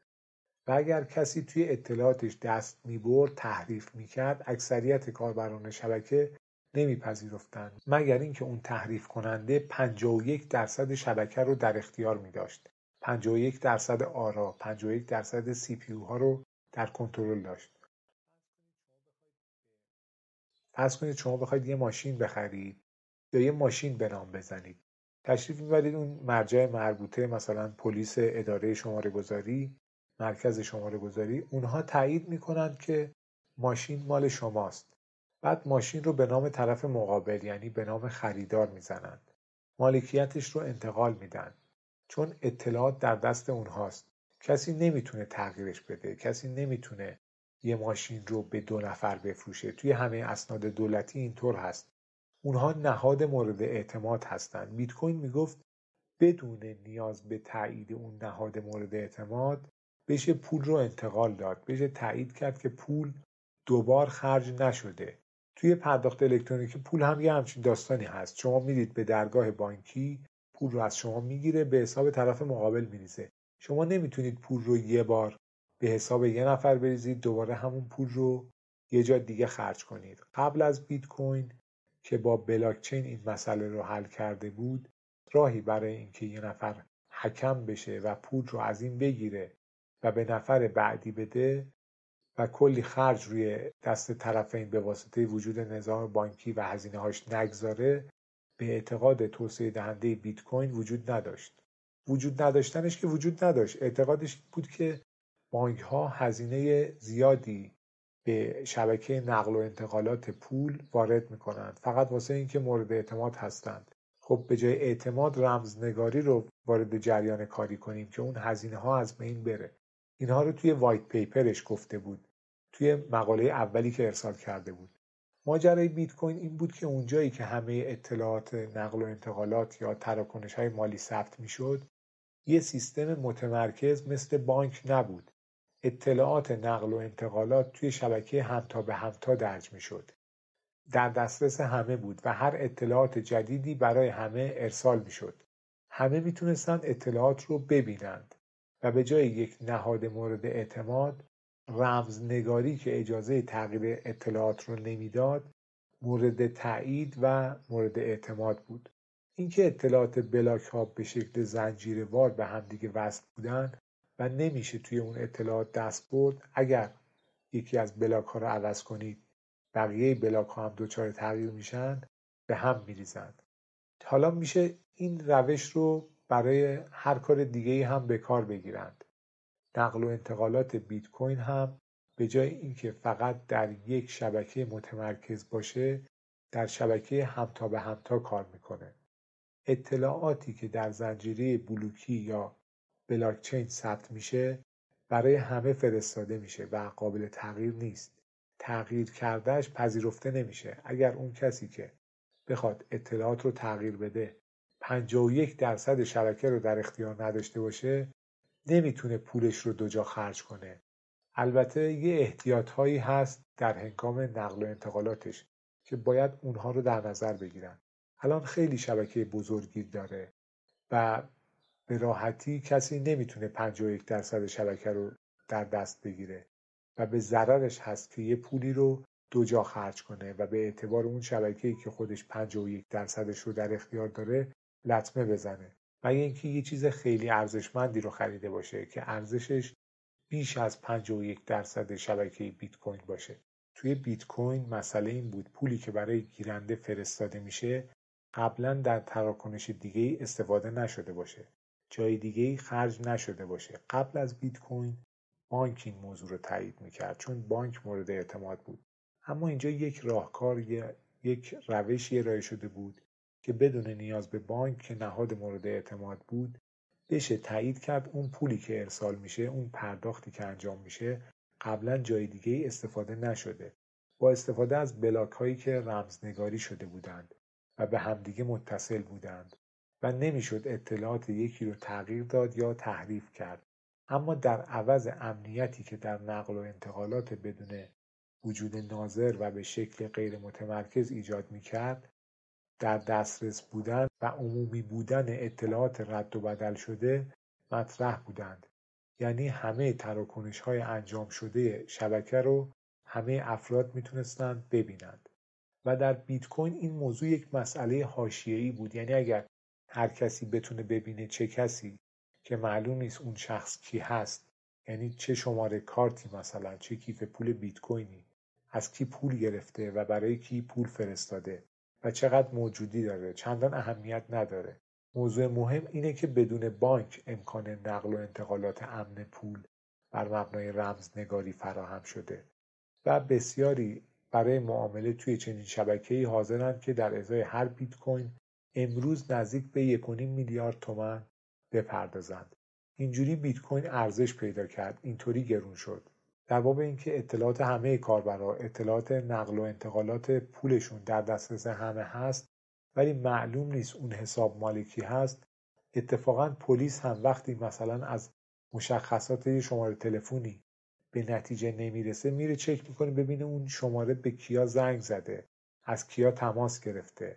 و اگر کسی توی اطلاعاتش دست می‌برد، تحریف می‌کرد، اکثریت کاربران شبکه نمی‌پذیرفتند، مگر اینکه اون تحریف کننده پنجاه و یک درصد شبکه رو در اختیار می‌داشت، پنجاه و یک درصد آرا، پنجاه و یک درصد سی پی یو ها رو در کنترل داشت. فرض کنید شما بخواید یه ماشین بخرید یا یه ماشین به نام بزنید، تشریف میبرید اون مرجع مربوطه، مثلا پلیس اداره شماره گذاری، مرکز شماره گذاری، اونها تایید میکنن که ماشین مال شماست. بعد ماشین رو به نام طرف مقابل، یعنی به نام خریدار میزنن، مالکیتش رو انتقال میدن، چون اطلاعات در دست اونهاست. کسی نمیتونه تغییرش بده، کسی نمیتونه یه ماشین رو به دو نفر بفروشه. توی همه اسناد دولتی اینطور هست. اونها نهاد مورد اعتماد هستن. بیت کوین میگفت بدون نیاز به تایید اون نهاد مورد اعتماد بشه پول رو انتقال داد، بشه تایید کرد که پول دوبار خرج نشده. توی پرداخت الکترونیکی پول هم یه همچین داستانی هست. شما میرید به درگاه بانکی، پول رو از شما میگیره، به حساب طرف مقابل میریزه. شما نمیتونید پول رو یه بار به حساب یه نفر بریزید، دوباره همون پول رو یه جا دیگه خرج کنید. قبل از بیت کوین که با بلاکچین این مسئله رو حل کرده بود، راهی برای اینکه یه نفر حکم بشه و پول رو از این بگیره و به نفر بعدی بده و کلی خرج روی دست طرفین به واسطه وجود نظام بانکی و هزینه هاش نگذاره، به اعتقاد توسعه دهنده بیت کوین وجود نداشت. وجود نداشتنش که وجود نداشت، اعتقادش بود که بانک ها هزینه زیادی به شبکه نقل و انتقالات پول وارد میکنند، فقط واسه اینکه مورد اعتماد هستند. خب به جای اعتماد رمزنگاری رو وارد جریان کاری کنیم که اون هزینه ها از بین بره. اینها رو توی وایت پیپرش گفته بود، توی مقاله اولی که ارسال کرده بود. ماجرای بیت کوین این بود که اونجایی که همه اطلاعات نقل و انتقالات یا تراکنش های مالی ثبت میشد، یه سیستم متمرکز مثل بانک نبود. اطلاعات نقل و انتقالات توی شبکه همتا به همتا درج میشد، در دسترس همه بود و هر اطلاعات جدیدی برای همه ارسال میشد. همه میتونستن اطلاعات رو ببینند و به جای یک نهاد مورد اعتماد، رمزنگاری که اجازه تغییر اطلاعات رو نمیداد، مورد تایید و مورد اعتماد بود. اینکه اطلاعات بلاک ها به شکل زنجیروار به همدیگه وصل بودن و نمیشه توی اون اطلاعات دست برد، اگر یکی از بلاک ها رو عوض کنید بقیه بلاک ها هم دوچار تغییر میشن، به هم میریزن. حالا میشه این روش رو برای هر کار دیگه‌ای هم به کار بگیرند. نقل و انتقالات بیت کوین هم به جای اینکه فقط در یک شبکه متمرکز باشه، در شبکه همتا به همتا کار میکنه. اطلاعاتی که در زنجیره بلوکی یا بلاکچین ثبت میشه برای همه فرستاده میشه و قابل تغییر نیست. تغییر کردهش پذیرفته نمیشه. اگر اون کسی که بخواد اطلاعات رو تغییر بده پنجاه و یک درصد شبکه رو در اختیار نداشته باشه، نمیتونه پولش رو دو جا خرج کنه. البته یه احتیاط هایی هست در هنگام نقل و انتقالاتش که باید اونها رو در نظر بگیرن. الان خیلی شبکه بزرگی داره و به راحتی کسی نمیتونه پنجاه و یک درصد شبکه رو در دست بگیره و به ضررش هست که یه پولی رو دو جا خرج کنه و به اعتبار اون شبکه‌ای که خودش پنجاه و یک درصدش رو در اختیار داره لطمه بزنه. مگه اینکه یه چیز خیلی ارزشمندی رو خریده باشه که ارزشش بیش از پنجاه و یک درصد شبکه بیت کوین باشه. توی بیت کوین مسئله این بود پولی که برای گیرنده فرستاده میشه قبلا در تراکنش دیگه‌ای استفاده نشده باشه، جای دیگه‌ای خرج نشده باشه. قبل از بیت کوین بانک این موضوع رو تایید میکرد چون بانک مورد اعتماد بود. اما اینجا یک راهکار، یک روشی ارائه شده بود که بدون نیاز به بانک که نهاد مورد اعتماد بود بشه تایید کرد اون پولی که ارسال میشه، اون پرداختی که انجام میشه قبلا جای دیگه استفاده نشده. با استفاده از بلاک هایی که رمزنگاری شده بودند و به همدیگه متصل بودند و نمیشد اطلاعات یکی رو تغییر داد یا تحریف کرد. اما در عوض امنیتی که در نقل و انتقالات بدون وجود ناظر و به شکل غیر متمرکز ایجاد میکرد، در دسترس بودن و عمومی بودن اطلاعات رد و بدل شده مطرح بودند. یعنی همه تراکنش های انجام شده شبکه رو همه افراد میتونستند ببینند. و در بیت کوین این موضوع یک مسئله حاشیه‌ای بود. یعنی اگر هر کسی بتونه ببینه چه کسی که معلوم نیست اون شخص کی هست، یعنی چه شماره کارتی مثلا، چه کیف پول بیت کوینی از کی پول گرفته و برای کی پول فرستاده و چقدر موجودی داره چندان اهمیت نداره. موضوع مهم اینه که بدون بانک امکان نقل و انتقالات امن پول بر مبنای رمزنگاری فراهم شده و بسیاری برای معامله توی چنین شبکه‌ای حاضرند که در ازای هر بیت کوین امروز نزدیک به یک و نیم میلیارد تومان بپردازند. اینجوری بیت کوین ارزش پیدا کرد، اینطوری گرون شد. در باب اینکه اطلاعات همه کاربرا، اطلاعات نقل و انتقالات پولشون در دسترس همه هست ولی معلوم نیست اون حساب مالکی هست، اتفاقا پلیس هم وقتی مثلا از مشخصات یه شماره تلفنی به نتیجه نمیرسه میره چک میکنه ببینه اون شماره به کیا زنگ زده، از کیا تماس گرفته،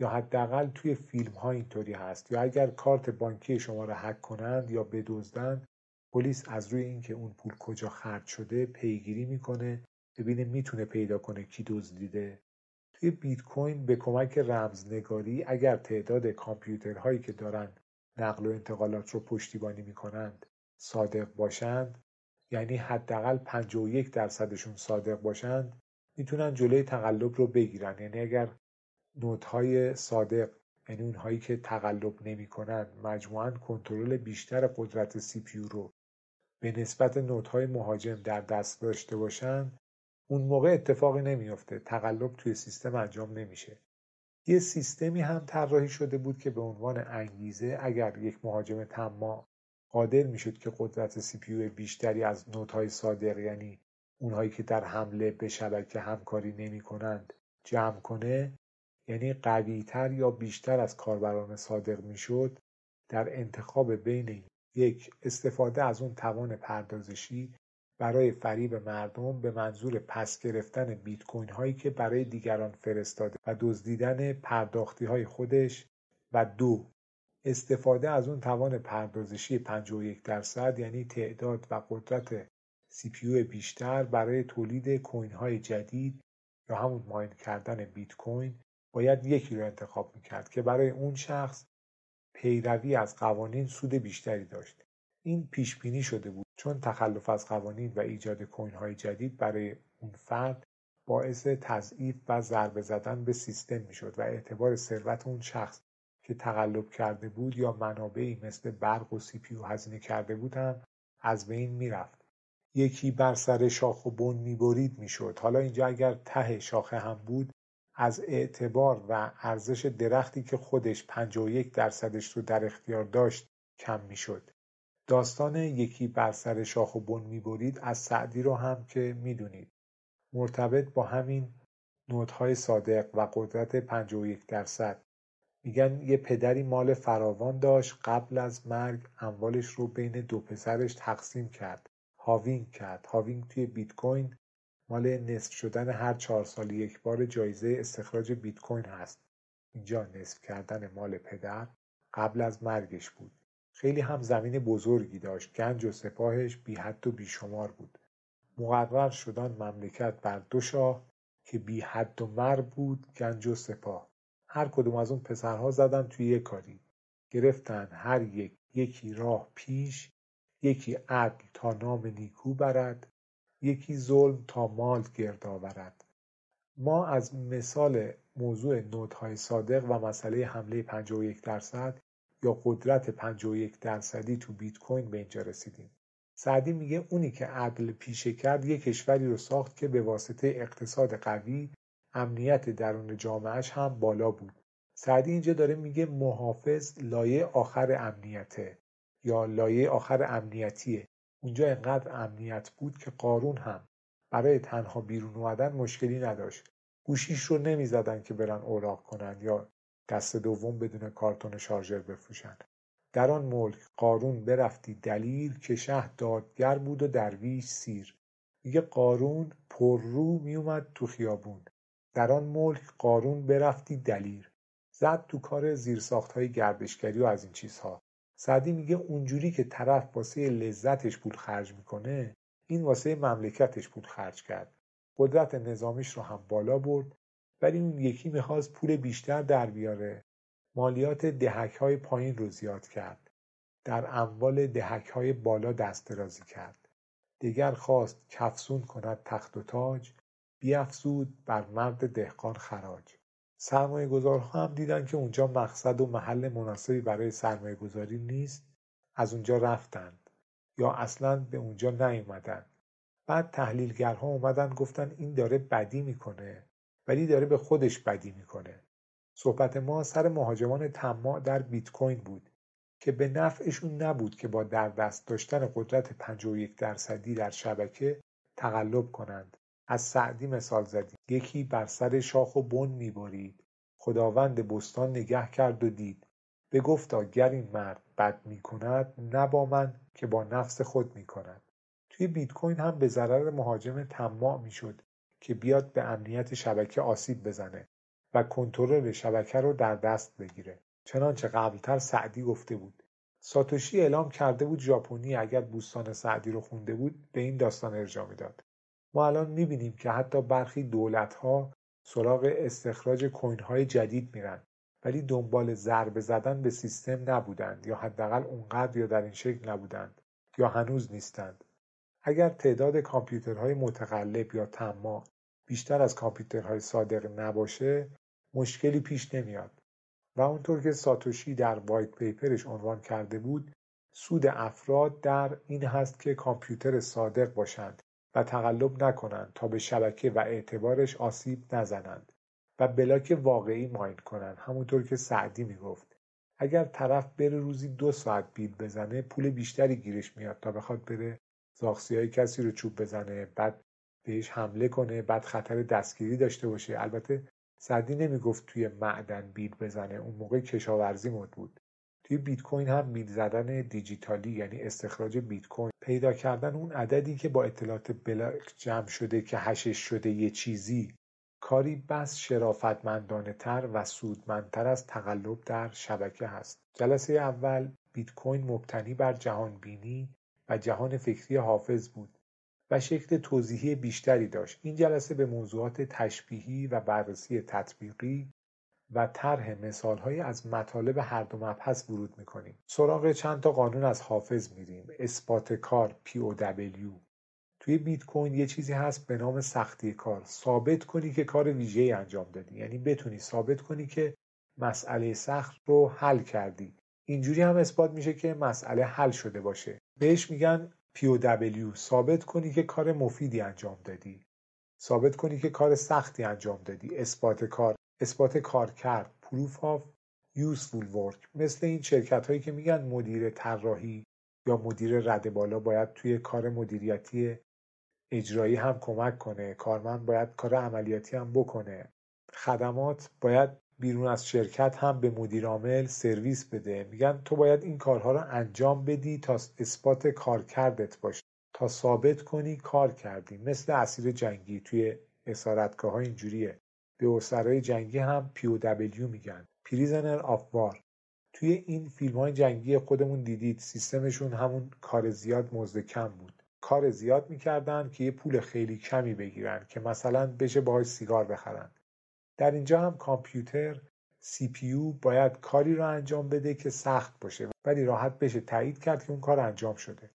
یا حداقل توی فیلم ها اینطوری هست. یا اگر کارت بانکی شما را هک کنند یا بدزدند، پلیس از روی اینکه اون پول کجا خرج شده پیگیری میکنه، ببینه میتونه پیدا کنه کی دزدیده. توی بیت کوین به کمک رمزنگاری اگر تعداد کامپیوترهایی که دارن نقل و انتقالات رو پشتیبانی میکنند صادق باشند، یعنی حداقل پنجاه و یک درصدشون صادق باشند، میتونن جلوی تقلب رو بگیرن. یعنی اگر نودهای صادق، یعنی اونهایی که تقلب نمی کنن، مجموعاً کنترل بیشتر قدرت سی پی یو رو به نسبت نودهای مهاجم در دست داشته باشن، اون موقع اتفاقی نمیفته، تقلب توی سیستم انجام نمیشه. یه سیستمی هم طراحی شده بود که به عنوان انگیزه اگر یک مهاجم طماع قادر میشد که قدرت سی پی یو بیشتری از نودهای صادق، یعنی اونهایی که در حمله به شبکه همکاری نمی کنند، جمع کنه، یعنی قوی‌تر یا بیشتر از کاربران صادق میشد، در انتخاب بین یک استفاده از اون توان پردازشی برای فریب مردم به منظور پس گرفتن بیت کوین هایی که برای دیگران فرستاده و دزدیدن پرداختی های خودش، و دو، استفاده از اون توان پردازشی پنجاه و یک درصد، یعنی تعداد و قدرت سی پی یو بیشتر برای تولید کوین های جدید یا همون ماین کردن بیت کوین، باید یکی رو انتخاب میکرد که برای اون شخص پیروی از قوانین سود بیشتری داشت. این پیش بینی شده بود چون تخلف از قوانین و ایجاد کوین های جدید برای اون فرد باعث تضعیف و ضربه زدن به سیستم میشد و اعتبار ثروت اون شخص که تقلب کرده بود یا منابعی مثل برق و سی پی یو هزینه کرده بود هم از بین میرفت. یکی بر سر شاخ و بن میبرید میشد. حالا اینجا اگر ته شاخه هم بود، از اعتبار و ارزش درختی که خودش پنجاه و یک درصدش رو در اختیار داشت کم میشد. داستان یکی بر سر شاخ و بن میبرید از سعدی رو هم که میدونید، مرتبط با همین نودهای صادق و قدرت پنجاه و یک درصد. میگن یه پدری مال فراوان داشت، قبل از مرگ اموالش رو بین دو پسرش تقسیم کرد، هاوینگ کرد. هاوینگ توی بیت کوین مال نصف شدن هر چهار سال یک بار جایزه استخراج بیت کوین هست. اینجا نصف کردن مال پدر قبل از مرگش بود. خیلی هم زمین بزرگی داشت، گنج و سپاهش بی حد و بی شمار بود. مقرر شدن مملکت بر دو شاه که بی حد و مر بود گنج و سپاه. هر کدوم از اون پسرها زدن توی یک کاری، گرفتن هر یک یکی راه پیش، یکی عدل تا نام نیکو برد، یکی ظلم تا مال گرد آورد. ما از مثال موضوع نودهای صادق و مسئله حمله پنجاه و یک درصد یا قدرت پنجاه و یک درصدی تو بیت کوین به اینجا رسیدیم. سعدی میگه اونی که عدل پیشه کرد یک کشوری رو ساخت که به واسطه اقتصاد قوی امنیت درون جامعهش هم بالا بود. سعدی اینجا داره میگه محافظ لایه آخر امنیته یا لایه آخر امنیتیه. اونجا اینقدر امنیت بود که قارون هم برای تنها بیرون اومدن مشکلی نداشت. گوشیش رو نمیزدن که برن اوراق کنن یا دست دوم بدون کارتون شارژر بفروشن. در آن ملک قارون برفتی دلیر، که شه دادگر بود و درویش سیر. میگه قارون پر رو میومد تو خیابون. در آن ملک قارون برفتی دلیر، زد تو کار زیرساخت‌های گردشگری و از این چیزها. سعدی میگه اونجوری که طرف واسه لذتش پول خرج میکنه، این واسه مملکتش پول خرج کرد. قدرت نظامیش رو هم بالا برد، ولی اون یکی میخواست پول بیشتر در بیاره. مالیات دهک‌های پایین رو زیاد کرد، در اموال دهک‌های بالا دست درازی کرد. دیگر خواست کفسون کند تخت و تاج، بیافزود بر مرد دهقان خراج. سرمایه گذارها هم دیدن که اونجا مقصد و محل مناسبی برای سرمایه گذاری نیست، از اونجا رفتند یا اصلاً به اونجا نیومدن. بعد تحلیلگرها اومدن گفتن این داره بدی میکنه، ولی داره به خودش بدی میکنه. صحبت ما سر مهاجمان طماع در بیت کوین بود که به نفعشون نبود که با در دست داشتن قدرت پنجاه و یک درصدی در شبکه تقلب کنند. از سعدی مثال زدیم، یکی بر سر شاخ و بن میبرید، خداوند بستان نگه کرد و دید، بگفتا گر این مرد بد میکند، نه با من که با نفس خود میکند. توی بیت کوین هم به ضرر مهاجم طماع میشد که بیاد به امنیت شبکه آسیب بزنه و کنترل شبکه رو در دست بگیره. چنانچه قبلتر سعدی گفته بود، ساتوشی اعلام کرده بود ژاپنی، اگر بوستان سعدی رو خونده بود به این داستان ارجاع میداد. ما الان میبینیم که حتی برخی دولت‌ها سراغ استخراج کوین‌های جدید میرن، ولی دنبال ضربه زدن به سیستم نبودند، یا حداقل اونقدر یا در این شکل نبودند یا هنوز نیستند. اگر تعداد کامپیوترهای متقلب یا طماع بیشتر از کامپیوترهای صادق نباشه مشکلی پیش نمیاد. و اونطور که ساتوشی در وایت پیپرش عنوان کرده بود، سود افراد در این هست که کامپیوتر صادق باشند و تقلب نکنند تا به شبکه و اعتبارش آسیب نزنند و بلاک واقعی ماین کنند. همونطور که سعدی میگفت اگر طرف بره روزی دو ساعت بیت بزنه پول بیشتری گیرش میاد تا بخواد بره زاغسیای کسی رو چوب بزنه، بعد بهش حمله کنه، بعد خطر دستگیری داشته باشه. البته سعدی نمیگفت توی معدن بیت بزنه، اون موقع کشاورزی مد بود. توی بیت کوین هم بیت زدن دیجیتالی یعنی استخراج بیت کوین، پیدا کردن اون عددی که با اطلاعات بلاک جمع شده که هشش شده یه چیزی، کاری بس شرافتمندانه تر و سودمندتر از تقلب در شبکه هست. جلسه اول بیت کوین مبتنی بر جهان بینی و جهان فکری حافظ بود و شکل توضیحی بیشتری داشت. این جلسه به موضوعات تشبیهی و بررسی تطبیقی و طرح مثال‌های از مطالب هر دو مبحث ورود می‌کنیم. سراغ چند تا قانون از حافظ می‌ریم. اثبات کار پی او دبلیو. توی بیت کوین یه چیزی هست به نام سختی کار. ثابت کنی که کار ویژه‌ای انجام دادی، یعنی بتونی ثابت کنی که مسئله سخت رو حل کردی. اینجوری هم اثبات میشه که مسئله حل شده باشه. بهش میگن پی او دبلیو. ثابت کنی که کار مفیدی انجام دادی، ثابت کنی که کار سختی انجام دادی. اثبات کار، اثبات کار کرد، proof of useful work. مثل این شرکت هایی که میگن مدیر طراحی یا مدیر رده بالا باید توی کار مدیریتی اجرایی هم کمک کنه، کارمند باید کار عملیاتی هم بکنه، خدمات باید بیرون از شرکت هم به مدیر عامل سرویس بده. میگن تو باید این کارها رو انجام بدی تا اثبات کارکردت باشه، تا ثابت کنی کار کردی. مثل اسیر جنگی توی اسارتگاه‌ها اینجوریه. به اسرای جنگی هم پی او دبلیو میگن، Prisoner of War. توی این فیلم‌های جنگی خودمون دیدید سیستمشون همون کار زیاد مزد کم بود. کار زیاد میکردن که یه پول خیلی کمی بگیرن که مثلا بشه باهاش سیگار بخرن. در اینجا هم کامپیوتر سی پی یو باید کاری رو انجام بده که سخت باشه ولی راحت بشه تایید کرد که اون کار انجام شده.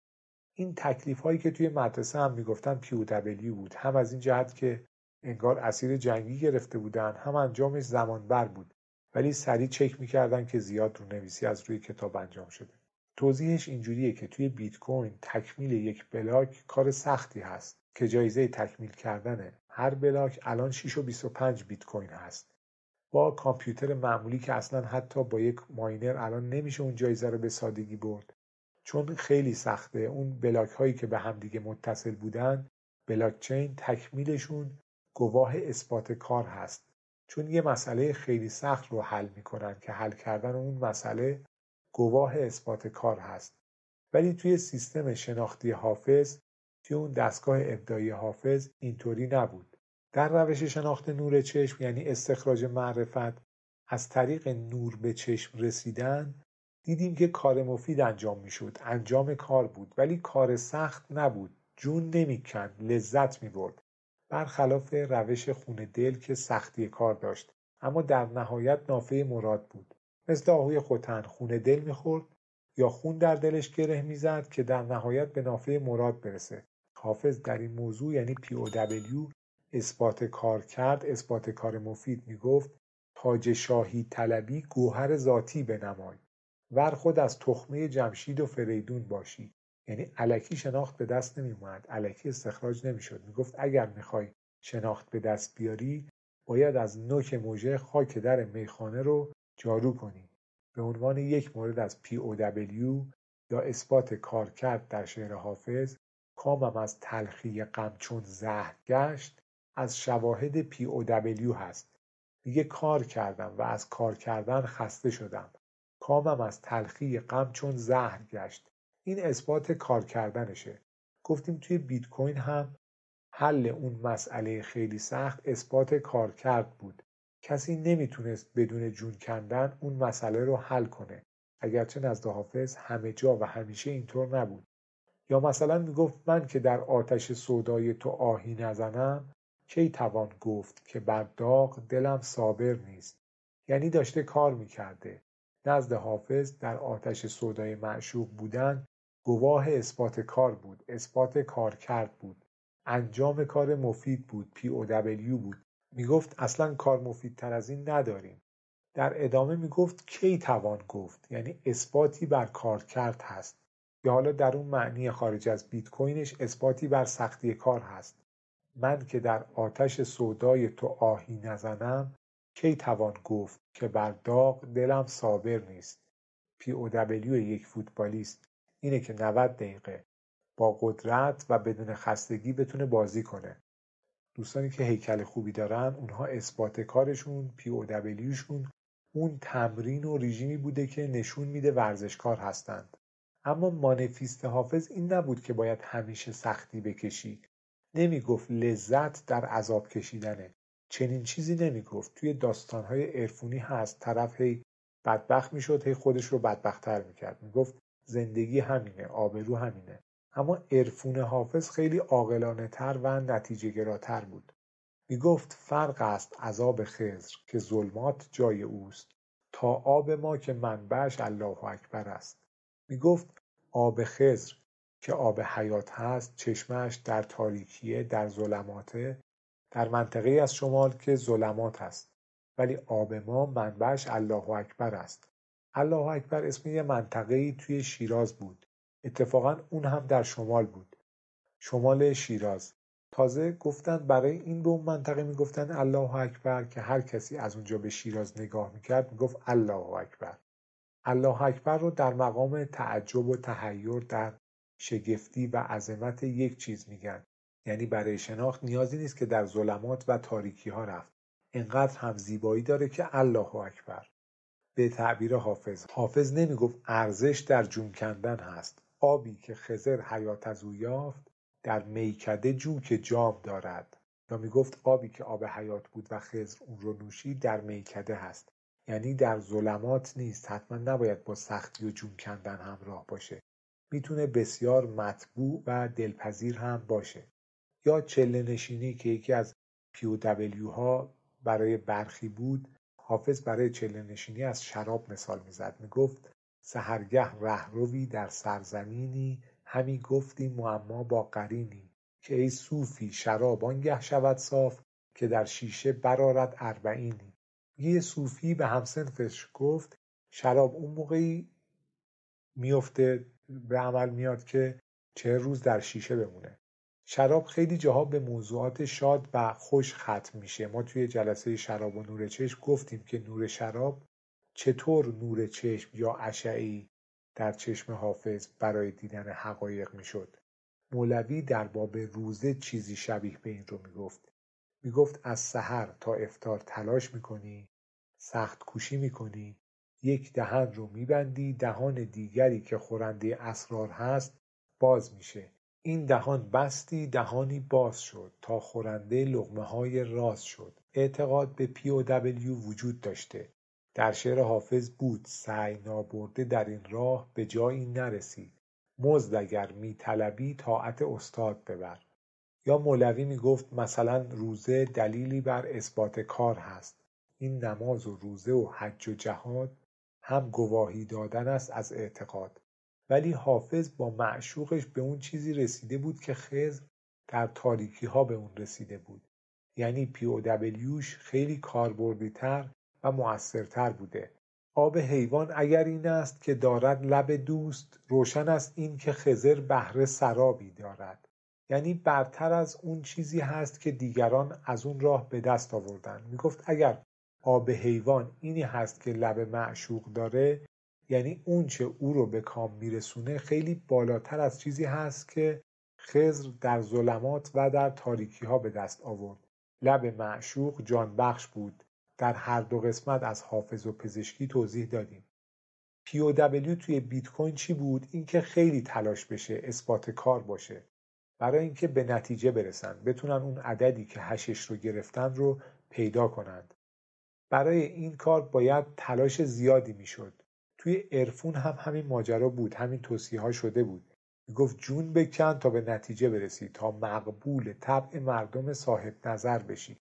این تکلیف هایی که توی مدرسه هم میگفتن پی او دبلیو بود، هم از این جهت که انگار اسیر جنگی گرفته بودن، هم انجامش زمان بر بود ولی سریع چک میکردن که زیاد رونویسی از روی کتاب انجام شده. توضیحش اینجوریه که توی بیت کوین تکمیل یک بلاک کار سختی هست که جایزه تکمیل کردنه. هر بلاک الان شش و بیست و پنج بیت کوین هست. با کامپیوتر معمولی که اصلا حتی با یک ماینر الان نمیشه اون جایزه رو به سادگی برد، چون خیلی سخته. اون بلاک هایی که به همدیگه متصل بودن بلاکچین تکمیلشون گواه اثبات کار هست، چون یه مسئله خیلی سخت رو حل میکنن که حل کردن اون مسئله گواه اثبات کار هست. ولی توی سیستم شناختی حافظ، توی اون دستگاه ابداعی حافظ اینطوری نبود. در روش شناخت نور چشم یعنی استخراج معرفت از طریق نور به چشم رسیدن، دیدیم که کار مفید انجام میشد، انجام کار بود ولی کار سخت نبود، جون نمیکند، لذت میبرد، برخلاف روش خون دل که سختی کار داشت اما در نهایت نافع مراد بود. مثل آهوی خوتن، خون دل میخورد یا خون در دلش گره میزد که در نهایت به نافع مراد برسه. حافظ در این موضوع یعنی پی او دبلیو اثبات کار کرد، اثبات کار مفید میگفت تاج شاهی طلبی گوهر ذاتی بنمای، ور خود از تخمه جمشید و فریدون باشی. یعنی الکی شناخت به دست نمی اومد، الکی استخراج نمی شد. می گفت اگر می خوای شناخت به دست بیاری باید از نوک موجه خاک در میخانه رو جارو کنی. به عنوان یک مورد از پی او دبلیو یا اثبات کارکرد در شعر حافظ، کامم از تلخی غم چون زهر گشت از شواهد پی او دبلیو هست. دیگه کار کردم و از کار کردن خسته شدم. کامم از تلخی غم چون زهر گشت. این اثبات کار کردنشه. گفتیم توی بیت کوین هم حل اون مسئله خیلی سخت اثبات کار کرد بود. کسی نمیتونست بدون جون کندن اون مسئله رو حل کنه. اگرچه نزد حافظ همه جا و همیشه اینطور نبود. یا مثلا میگفت من که در آتش سودای تو آهی نزنم کی توان گفت که بر داغ دلم صابر نیست. یعنی داشته کار میکرده. نزد حافظ در آتش سودای معشوق بودن گواه اثبات کار بود، اثبات کار کرد بود، انجام کار مفید بود، پی او دبلیو بود. میگفت اصلا کار مفیدتر از این نداریم. در ادامه میگفت کی توان گفت، یعنی اثباتی بر کار کرد هست. یا حالا در اون معنی خارج از بیت کوینش اثباتی بر سختی کار هست. من که در آتش سودای تو آهی نزنم کی توان گفت که بر داغ دلم صابر نیست. پی او دبلیو یک فوتبالیست اینه که نود دقیقه با قدرت و بدون خستگی بتونه بازی کنه. دوستانی که هیکل خوبی دارن اونها اثبات کارشون، پی او دبلیوشون اون تمرین و رژیمی بوده که نشون میده ورزشکار هستند. اما مانیفست حافظ این نبود که باید همیشه سختی بکشی. نمیگفت لذت در عذاب کشیدنه. چنین چیزی نمیگفت. توی داستان‌های عرفونی هست طرف هی بدبخت میشد، هی خودش رو بدبخت‌تر میکرد. میگفت زندگی همینه، آبرو همینه. اما عرفون حافظ خیلی عاقلانه‌تر و نتیجه‌گراتر بود. میگفت فرق است عذاب خضر که ظلمات جای اوست تا آب ما که منبعش الله اکبر است. میگفت آب خضر که آب حیات هست چشمش در تاریکیه، در ظلماته، در منطقه از شمال که ظلمات هست، ولی آب ما منبعش الله اکبر است. الله اکبر اسم یه منطقه‌ای توی شیراز بود. اتفاقا اون هم در شمال بود، شمال شیراز. تازه گفتن برای این به اون منطقه میگفتن الله اکبر که هر کسی از اونجا به شیراز نگاه میکرد میگفت الله اکبر. الله اکبر رو در مقام تعجب و تحیر در شگفتی و عظمت یک چیز میگن. یعنی برای شناخت نیازی نیست که در ظلمات و تاریکی ها رفت. انقدر هم زیبایی داره که الله اکبر. به تعبیر حافظ، حافظ نمیگفت ارزش در جون کندن هست. آبی که خضر حیات از او یافت در میکده جو که جام دارد. یا میگفت آبی که آب حیات بود و خضر اون رو نوشید در میکده هست. یعنی در ظلمات نیست. حتما نباید با سختی و جون کندن همراه باشه. میتونه بسیار مطبوع و دلپذیر هم باشه. یا چله نشینی که یکی از پی او دبلیو ها برای برخی بود، حافظ برای چله نشینی از شراب مثال میزد. میگفت سحرگه رهروی در سرزمینی همی گفتی معما با قرینی که ای صوفی شراب آنگه شود صاف که در شیشه برارد اربعینی. یه صوفی به همسنفش گفت شراب اون موقعی میفته به عمل میاد که چه روز در شیشه بمونه. شراب خیلی جاها به موضوعات شاد و خوش ختم میشه. ما توی جلسه شراب و نور چشم گفتیم که نور شراب چطور نور چشم یا اشعه‌ای در چشم حافظ برای دیدن حقایق میشد. مولوی در باب روزه چیزی شبیه به این رو میگفت. میگفت از سحر تا افطار تلاش میکنی، سخت کوشی میکنی، یک دهن رو میبندی، دهان دیگری که خورنده اسرار هست باز میشه. این دهان بستی دهانی باز شد تا خورنده لقمه های راز شد. اعتقاد به پی او دبلیو وجود داشته. در شعر حافظ بود سعی نابرده در این راه به جایی نرسید. مزد اگر می طلبی طاعت استاد ببر. یا مولوی می گفت مثلا روزه دلیلی بر اثبات کار هست. این نماز و روزه و حج و جهاد هم گواهی دادن است از اعتقاد. ولی حافظ با معشوقش به اون چیزی رسیده بود که خضر در تاریکی ها به اون رسیده بود. یعنی پی او دبلیوش خیلی کاربردی‌تر و مؤثرتر بوده. آب حیوان اگر این است که دارد لب دوست، روشن است این که خضر بهر سرابی دارد. یعنی برتر از اون چیزی هست که دیگران از اون راه به دست آوردن. میگفت اگر آب حیوان اینی هست که لب معشوق داره، یعنی اون چه او رو به کام میرسونه خیلی بالاتر از چیزی هست که خضر در ظلمات و در تاریکی ها به دست آورد. لب معشوق جان بخش بود. در هر دو قسمت از حافظ و پزشکی توضیح دادیم. پی او دبلیو توی بیت کوین چی بود؟ اینکه خیلی تلاش بشه، اثبات کار باشه، برای اینکه به نتیجه برسن، بتونن اون عددی که هشش رو گرفتن رو پیدا کنند. برای این کار باید تلاش زیادی میشد. توی عرفون هم همین ماجرا بود، همین توصیه ها شده بود. میگفت جون بکن تا به نتیجه برسی، تا مقبول طبع مردم صاحب نظر بشی.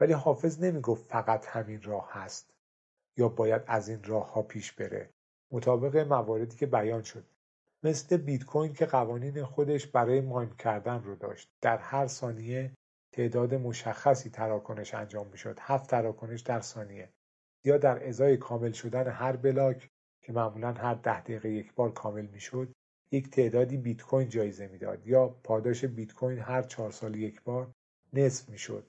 ولی حافظ نمیگفت فقط همین راه هست یا باید از این راه ها پیش بره، مطابق مواردی که بیان شد، مثل بیت کوین که قوانین خودش برای مایم کردن رو داشت. در هر ثانیه تعداد مشخصی تراکنش انجام میشد، هفت تراکنش در ثانیه، یا در ازای کامل شدن هر بلاک که معمولا هر ده دقیقه یک بار کامل میشد یک تعدادی بیت کوین جایزه میداد، یا پاداش بیت کوین هر چهار سال یک بار نصف میشد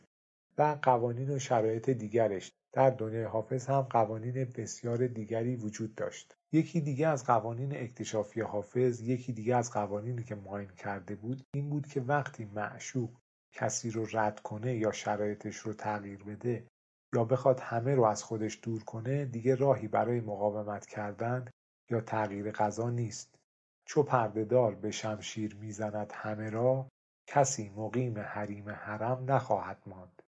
و قوانین و شرایط دیگرش. در دنیای حافظ هم قوانین بسیار دیگری وجود داشت. یکی دیگه از قوانین اکتشافی حافظ، یکی دیگه از قوانینی که ماین کرده بود، این بود که وقتی معشوق کسی رو رد کنه یا شرایطش رو تغییر بده یا بخواد همه رو از خودش دور کنه، دیگه راهی برای مقاومت کردن یا تغییر قضا نیست. چو پرده‌دار به شمشیر میزند همه را، کسی مقیم حریم حرم نخواهد ماند.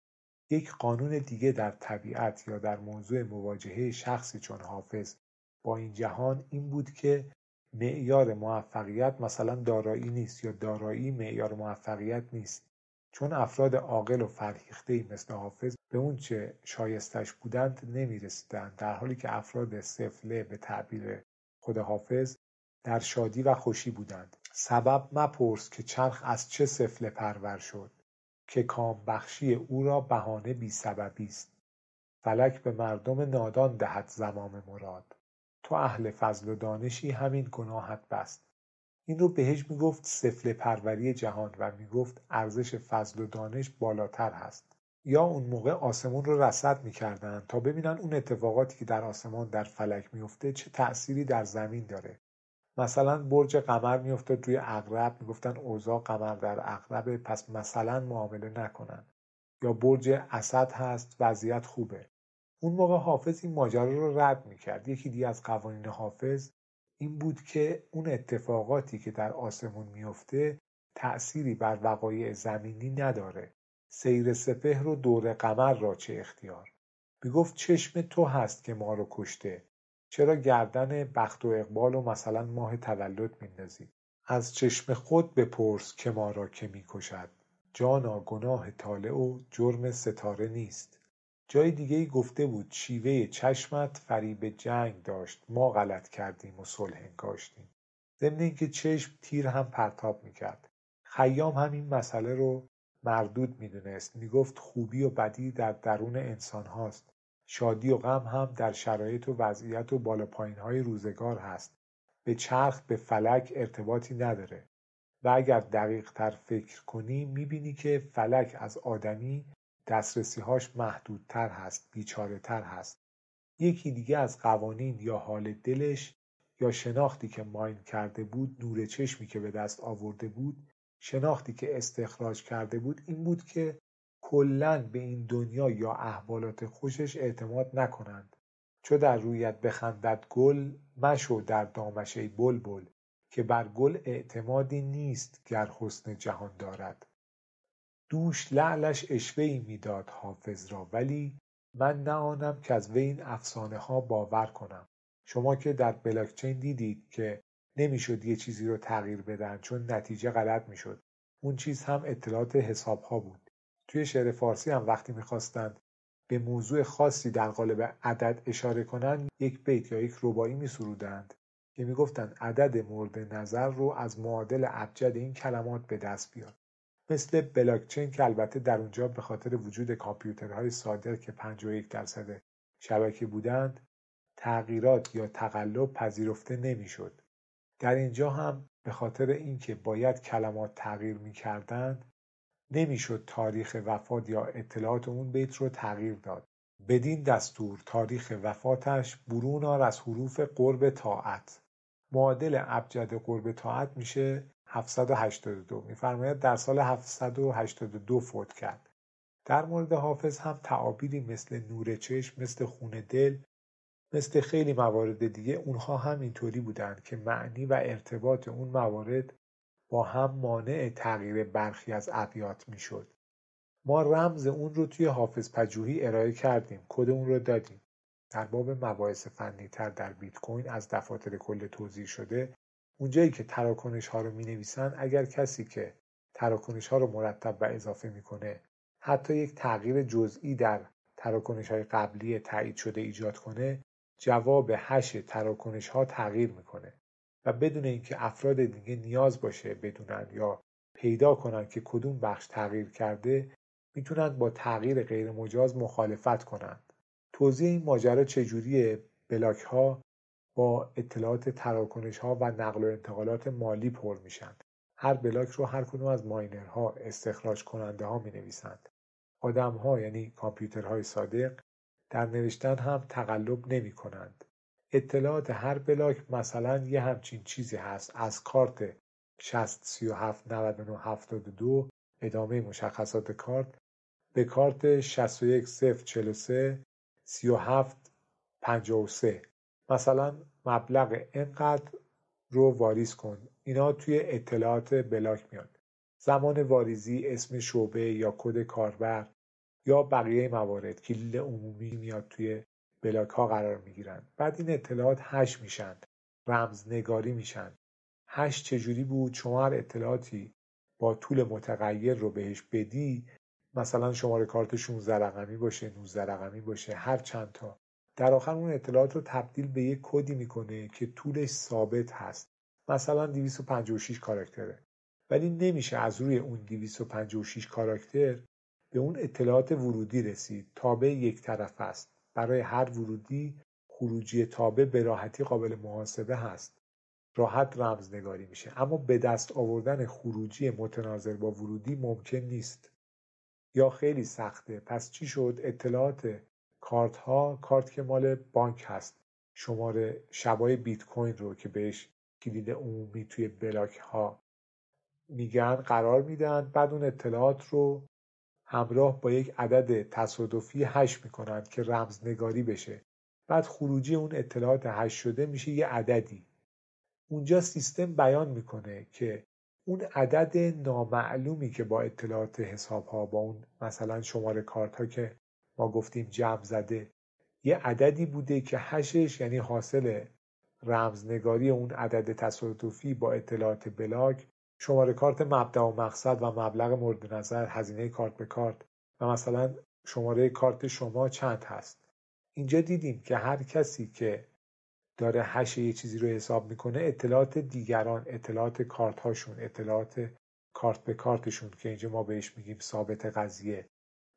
یک قانون دیگه در طبیعت یا در موضوع مواجهه شخصی چون حافظ با این جهان این بود که معیار موفقیت مثلا دارایی نیست، یا دارایی معیار موفقیت نیست، چون افراد عاقل و فرهیخته‌ای مثل حافظ به اون چه شایستش بودند نمی‌رسیدند، در حالی که افراد سفله به تعبیر خود حافظ در شادی و خوشی بودند. سبب مپرس که چرخ از چه سفله پرور شد، که کام بخشی او را بهانه بی سببی است. فلک به مردم نادان دهد زمام مراد، تو اهل فضل و دانشی همین گناهت بست. این رو بهش میگفت سفله پروری جهان و میگفت ارزش فضل و دانش بالاتر هست. یا اون موقع آسمون رو رصد میکردن تا ببینن اون اتفاقاتی که در آسمان در فلک میفته چه تأثیری در زمین داره. مثلا برج قمر میافتاد روی عقرب، میگفتن اوضاع قمر در عقرب، پس مثلا معامله نکنن. یا برج اسد هست، وضعیت خوبه. اون موقع حافظ این ماجرا رو رد میکرد. یکی دیگه از قوانین حافظ این بود که اون اتفاقاتی که در آسمون میفته تأثیری بر وقایع زمینی نداره. سیر سپهر رو دور قمر را چه اختیار. میگفت چشم تو هست که ما رو کشته، چرا گردن بخت و اقبال و مثلا ماه تولد میندازی؟ از چشم خود بپرس که ما را که میکشد، جانا گناه طالع و جرم ستاره نیست. جای دیگه‌ای گفته بود شیوه چشمت فریب جنگ داشت، ما غلط کردیم و صلح انگاشتیم. ضمن اینکه چشم تیر هم پرتاب میکرد. خیام هم این مسئله رو مردود میدونست، میگفت خوبی و بدی در درون انسان هاست، شادی و غم هم در شرایط و وضعیت و بالا پایین‌های روزگار هست، به چرخ به فلک ارتباطی نداره. و اگر دقیق تر فکر کنی میبینی که فلک از آدمی دسترسی‌هاش محدودتر هست، بیچاره‌تر هست. یکی دیگه از قوانین یا حال دلش یا شناختی که ماین کرده بود، نور چشمی که به دست آورده بود، شناختی که استخراج کرده بود، این بود که کلاً به این دنیا یا احوالات خوشش اعتماد نکنند. چو در رویت بخندد گل، مشو در دامش ای بلبل، که بر گل اعتمادی نیست گر حسن جهان دارد. دوش لعلش عشوه‌ای میداد حافظ را، ولی من نه آنم که از وی این افسانه ها باور کنم. شما که در بلاکچین دیدید که نمیشد یه چیزی رو تغییر بدن چون نتیجه غلط میشد. اون چیز هم اطلاعات حساب ها بود. توی شعر فارسی هم وقتی میخواستند به موضوع خاصی در قالب عدد اشاره کنند، یک بیت یا یک رباعی میسرودند که میگفتند عدد مورد نظر رو از معادل ابجد این کلمات به دست بیار. مثل بلاکچین که البته در اونجا به خاطر وجود کامپیوترهای ساده که پنجاه و یک درصد شبکه بودند تغییرات یا تقلب پذیرفته نمیشد. در اینجا هم به خاطر اینکه باید کلمات تغییر می‌کردند نمیشد تاریخ وفات یا اطلاعات اون بیت رو تغییر داد. بدین دستور تاریخ وفاتش برون آر از حروف قرب طاعت. معادل ابجد قرب طاعت میشه هفتصد و هشتاد و دو. میفرماید در سال هفتصد و هشتاد و دو فوت کرد. در مورد حافظ هم تعابیری مثل نور چشم، مثل خون دل، مثل خیلی موارد دیگه اونها هم اینطوری بودن که معنی و ارتباط اون موارد با هم مانع تغییر برخی از ابیات میشد. ما رمز اون رو توی حافظ پژوهی ارائه کردیم، کد اون رو دادیم. در باب مباحث فنی تر در بیت کوین از دفاتر کل توزیع شده، اونجایی که تراکنش ها رو می نویسن، اگر کسی که تراکنش ها رو مرتب و اضافه میکنه حتی یک تغییر جزئی در تراکنش های قبلی تایید شده ایجاد کنه، جواب هش تراکنش ها تغییر میکنه و بدون اینکه افراد دیگه نیاز باشه بدونن یا پیدا کنن که کدوم بخش تغییر کرده، میتونن با تغییر غیر مجاز مخالفت کنند. توضیح این ماجرا چجوریه؟ بلاک ها با اطلاعات تراکنش ها و نقل و انتقالات مالی پر میشن. هر بلاک رو هر کدوم از ماینرها، استخراج کننده ها می نویسند. آدم ها یعنی کامپیوترهای صادق در نوشتن هم تقلب نمی کنند. اطلاعات هر بلاک مثلا یه همچین چیزی هست، از کارت شصت سی و هفت نود و نه هفتاد و دو ادامه مشخصات کارت به کارت شصت و یک صفر چهل و سه سی و هفت پنجاه و سه مثلا مبلغ اینقدر رو واریز کن. اینا توی اطلاعات بلاک میاد. زمان واریزی، اسم شعبه یا کد کاربر یا بقیه موارد کلید عمومی میاد توی بلاک ها قرار میگیرن. بعد این اطلاعات هش میشن، رمزنگاری میشن. هش چجوری بود؟ شما هر اطلاعاتی با طول متغیر رو بهش بدی، مثلا شماره کارت شانزده رقمی باشه، نوزده رقمی باشه، هر چند تا، در آخر اون اطلاعات رو تبدیل به یک کدی میکنه که طولش ثابت هست، مثلا دویست و پنجاه و شش کاراکتره، ولی نمیشه از روی اون دویست و پنجاه و شش کاراکتر به اون اطلاعات ورودی رسید. تابع یک طرف است. برای هر ورودی خروجی تابع به راحتی قابل محاسبه هست، راحت رمزنگاری میشه، اما به دست آوردن خروجی متناظر با ورودی ممکن نیست یا خیلی سخته. پس چی شد؟ اطلاعات کارت ها، کارت که مال بانک هست، شماره شبای بیت کوین رو که بهش کلید عمومی توی بلاک ها میگن قرار میدن. بعد اون اطلاعات رو همراه با یک عدد تصادفی هش میکنن که رمزنگاری بشه. بعد خروجی اون اطلاعات هش شده میشه یه عددی. اونجا سیستم بیان میکنه که اون عدد نامعلومی که با اطلاعات حساب ها، با اون مثلا شماره کارت ها که ما گفتیم جمع زده، یه عددی بوده که هشش یعنی حاصل رمزنگاری اون عدد تصادفی با اطلاعات بلاک، شماره کارت مبدا و مقصد و مبلغ مورد نظر، هزینه کارت به کارت و مثلا شماره کارت شما چند هست. اینجا دیدیم که هر کسی که داره هش یه چیزی رو حساب میکنه، اطلاعات دیگران، اطلاعات کارت هاشون، اطلاعات کارت به کارتشون که اینجا ما بهش میگیم ثابت قضیه،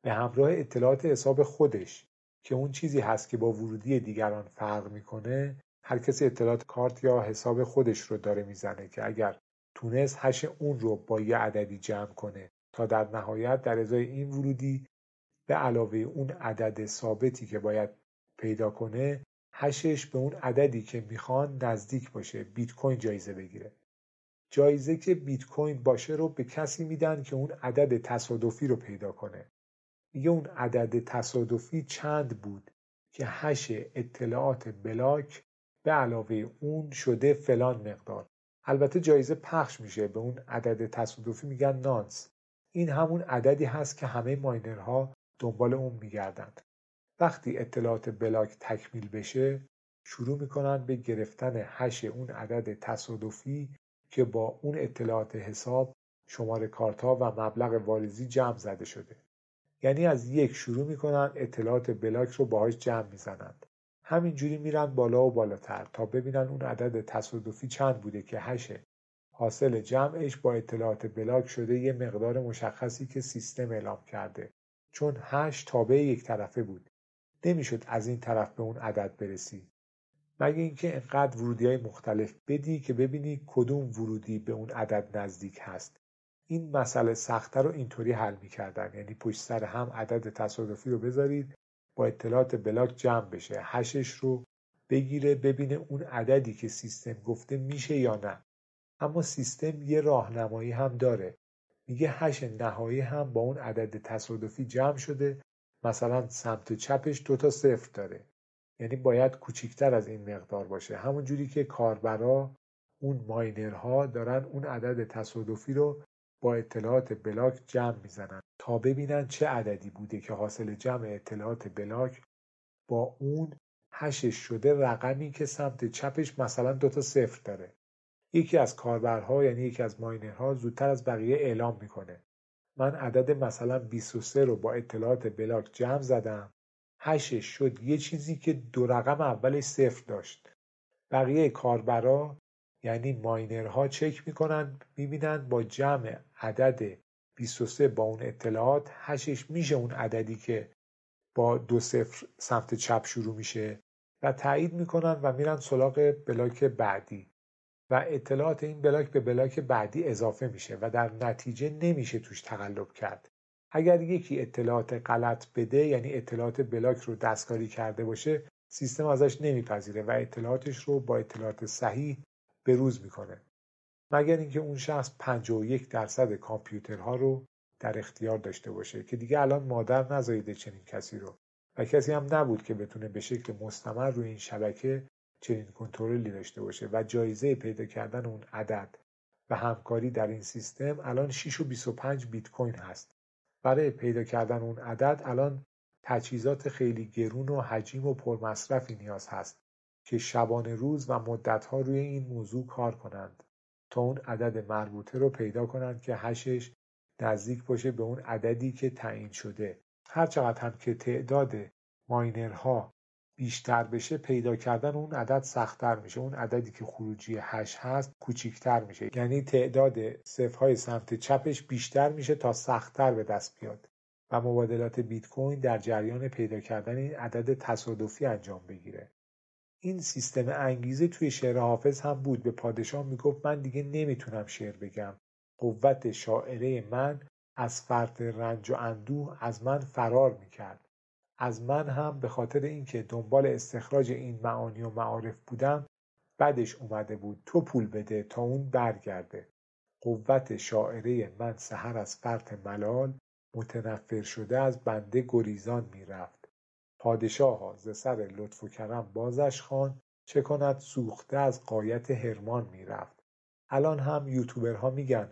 به همراه اطلاعات حساب خودش که اون چیزی هست که با ورودی دیگران فرق میکنه، هر کسی اطلاعات کارت یا حساب خودش رو داره میزنه که اگر تونست هش اون رو با یه عددی جمع کنه تا در نهایت در ازای این ورودی به علاوه اون عدد ثابتی که باید پیدا کنه، هشش به اون عددی که میخوان نزدیک باشه، بیت کوین جایزه بگیره. جایزه که بیت کوین باشه رو به کسی میدن که اون عدد تصادفی رو پیدا کنه. میگه اون عدد تصادفی چند بود که هش اطلاعات بلاک به علاوه اون شده فلان مقدار. البته جایزه پخش میشه به اون عدد تصادفی، میگن نانس. این همون عددی هست که همه ماینرها دنبال اون میگردند. وقتی اطلاعات بلاک تکمیل بشه، شروع میکنن به گرفتن هش اون عدد تصادفی که با اون اطلاعات حساب، شماره کارت‌ها و مبلغ واریزی جمع زده شده. یعنی از یک شروع میکنن اطلاعات بلاک رو باهاش جمع میزنند. همینجوری میرن بالا و بالاتر تا ببینن اون عدد تصادفی چند بوده که هش حاصل جمعش با اطلاعات بلاک شده یه مقدار مشخصی که سیستم اعلام کرده، چون هش تابع یک طرفه بود. نمیشد از این طرف به اون عدد برسی، مگه اینکه انقدر ورودی‌های مختلف بدی که ببینی کدوم ورودی به اون عدد نزدیک هست. این مسئله سخت‌تر رو اینطوری حل می‌کردن، یعنی پشت سر هم عدد تصادفی رو بذارید با اطلاعات بلاک جمع بشه، هشش رو بگیره ببینه اون عددی که سیستم گفته میشه یا نه. اما سیستم یه راهنمایی هم داره، میگه هش نهایی هم با اون عدد تصادفی جمع شده، مثلا سمت چپش دو تا صفر داره، یعنی باید کوچیکتر از این مقدار باشه، همون جوری که کاربرا اون ماینرها دارن اون عدد تصادفی رو با اطلاعات بلاک جمع میزنن تا ببینن چه عددی بوده که حاصل جمع اطلاعات بلاک با اون هشش شده رقمی که سمت چپش مثلا دو تا صفر داره. یکی از کاربرها یعنی یکی از ماینرها زودتر از بقیه اعلام میکنه من عدد مثلا بیست و سه رو با اطلاعات بلاک جمع زدم، هشش شد یه چیزی که دو رقم اولش صفر داشت. بقیه کاربرا یعنی ماینرها چک میکنن میبینن با جمع عدد بیست و سه با اون اطلاعات هشش میشه اون عددی که با دو صفر سمت چپ شروع میشه و تایید میکنن و میرن سراغ بلاک بعدی و اطلاعات این بلاک به بلاک بعدی اضافه میشه و در نتیجه نمیشه توش تقلب کرد. اگر یکی اطلاعات غلط بده، یعنی اطلاعات بلاک رو دستکاری کرده باشه، سیستم ازش نمیپذیره و اطلاعاتش رو با اطلاعات صحیح بروز میکنه، مگر اینکه اون شخص پنجاه و یک درصد کامپیوترها رو در اختیار داشته باشه که دیگه الان مادر نزاییده چنین کسی رو و کسی هم نبود که بتونه به شکل مستمر روی این شبکه چنین کنترلی داشته باشه و جایزه پیدا کردن اون عدد و همکاری در این سیستم الان شش و بیست و پنج بیت کوین هست. برای پیدا کردن اون عدد الان تجهیزات خیلی گرون و حجیم و پرمصرفی نیاز هست که شبانه روز و مدت‌ها روی این موضوع کار کنند تا اون عدد مربوطه رو پیدا کنند که هشش نزدیک باشه به اون عددی که تعیین شده. هر چقدر هم که تعداد ماینرها بیشتر بشه، پیدا کردن اون عدد سخت‌تر میشه. اون عددی که خروجی هش هست کوچیک‌تر میشه، یعنی تعداد صفرهای سمت چپش بیشتر میشه تا سخت‌تر به دست بیاد و مبادلات بیت کوین در جریان پیدا کردن این عدد تصادفی انجام بگیره. این سیستم انگیزه توی شعر حافظ هم بود. به پادشاه میگفت من دیگه نمیتونم شعر بگم، قوت شاعره من از فرط رنج و اندوه از من فرار میکرد، از من هم به خاطر اینکه دنبال استخراج این معانی و معارف بودم بعدش اومده بود، تو پول بده تا اون برگرده. قوت شاعره من سحر از فرط ملال، متنفر شده از بنده گریزان میرفت. پادشاها ز سر لطف و کرم بازش خوان، چه کند سوخته از غایت هرمان میرفت. الان هم یوتیوبرها میگن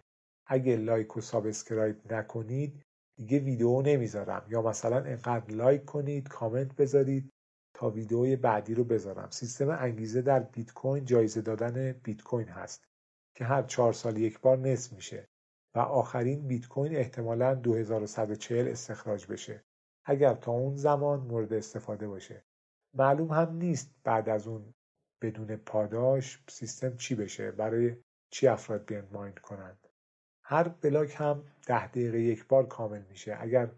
اگه لایک و سابسکرایب نکنید دیگه ویدیو نمیذارم، یا مثلا اینقدر لایک کنید کامنت بذارید تا ویدیوی بعدی رو بذارم. سیستم انگیزه در بیت کوین جایزه دادن بیت کوین هست که هر چهار سال یک بار نصف میشه و آخرین بیت کوین احتمالاً دو هزار و صد و چهل استخراج بشه اگر تا اون زمان مورد استفاده باشه. معلوم هم نیست بعد از اون بدون پاداش سیستم چی بشه، برای چی افراد بیان ماین کنند. هر بلاک هم ده دقیقه یک بار کامل میشه. اگر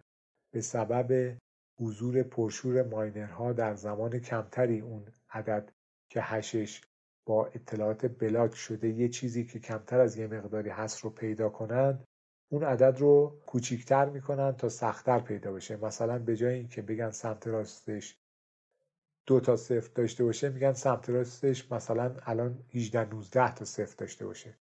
به سبب حضور پرشور ماینرها در زمان کمتری اون عدد که هشش با اطلاعات بلاک شده یه چیزی که کمتر از یه مقداری هست رو پیدا کنند، اون عدد رو کوچیکتر میکنن تا سخت‌تر پیدا بشه. مثلا به جای اینکه بگن سمت راستش دو تا صفر داشته باشه، میگن سمت راستش مثلا الان هجده نوزده تا صفر داشته باشه.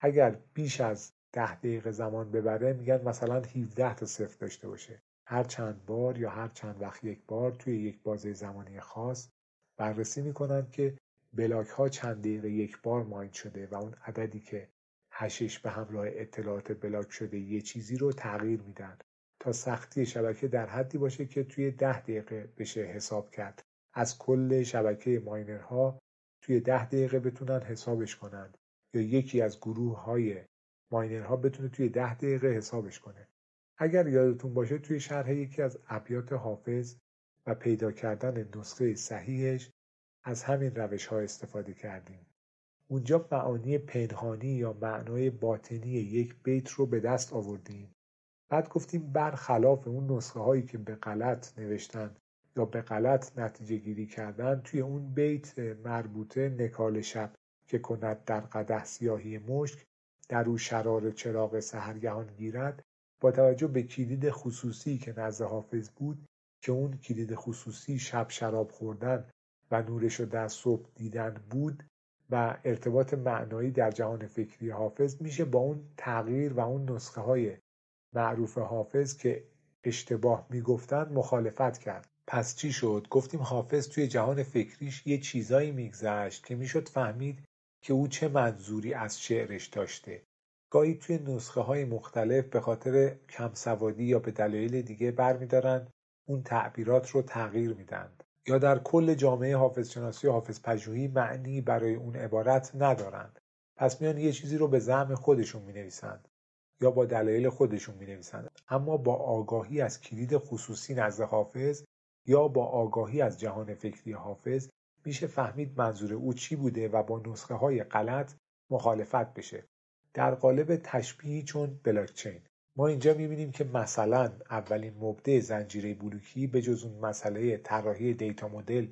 اگر بیش از ده دقیقه زمان ببره، میگن مثلا هفده تا صفر داشته باشه. هر چند بار یا هر چند وقت یک بار توی یک بازه زمانی خاص بررسی میکنن که بلاک ها چند دقیقه یک بار ماین شده و اون عددی که هشش به همراه اطلاعات بلاک شده یه چیزی رو تغییر میدن تا سختی شبکه در حدی باشه که توی ده دقیقه بشه حساب کرد. از کل شبکه ماینرها توی ده دقیقه بتونن حسابش کنن یا یکی از گروه های ماینرها بتونه توی ده دقیقه حسابش کنه. اگر یادتون باشه توی شرح یکی از ابیات حافظ و پیدا کردن نسخه صحیحش از همین روش‌ها استفاده کردیم. اونجا معانی پنهانی یا معنای باطنی یک بیت رو به دست آوردیم. بعد گفتیم برخلاف اون نسخه هایی که به غلط نوشتن یا به غلط نتیجه گیری کردن، توی اون بیت مربوطه نکال شب که کند در قدح سیاهی مشک، در او شرار چراغ سحرگهان گیرد، با توجه به کلید خصوصی که نزد حافظ بود که اون کلید خصوصی شب شراب خوردن و نورش رو در صبح دیدن بود و ارتباط معنایی در جهان فکری حافظ، میشه با اون تغییر و اون نسخه های معروف حافظ که اشتباه میگفتن مخالفت کرد. پس چی شد؟ گفتیم حافظ توی جهان فکریش یه چیزایی میگذشت که میشد فهمید که او چه منظوری از شعرش داشته. گاهی توی نسخه های مختلف به خاطر کمسوادی یا به دلایل دیگه برمیدارن اون تعبیرات رو تغییر میدن، یا در کل جامعه حافظ شناسی و حافظ پژوهی معنی برای اون عبارت ندارن، پس میان یه چیزی رو به زعم خودشون مینویسن یا با دلایل خودشون مینویسن. اما با آگاهی از کلید خصوصی نزد حافظ یا با آگاهی از جهان فکری حافظ میشه فهمید منظور او چی بوده و با نسخه های غلط مخالفت بشه. در قالب تشبیهی چون بلاکچین ما اینجا میبینیم که مثلا اولین مبدع زنجیره بلوکی به جز اون مسئله طراحی دیتا مدل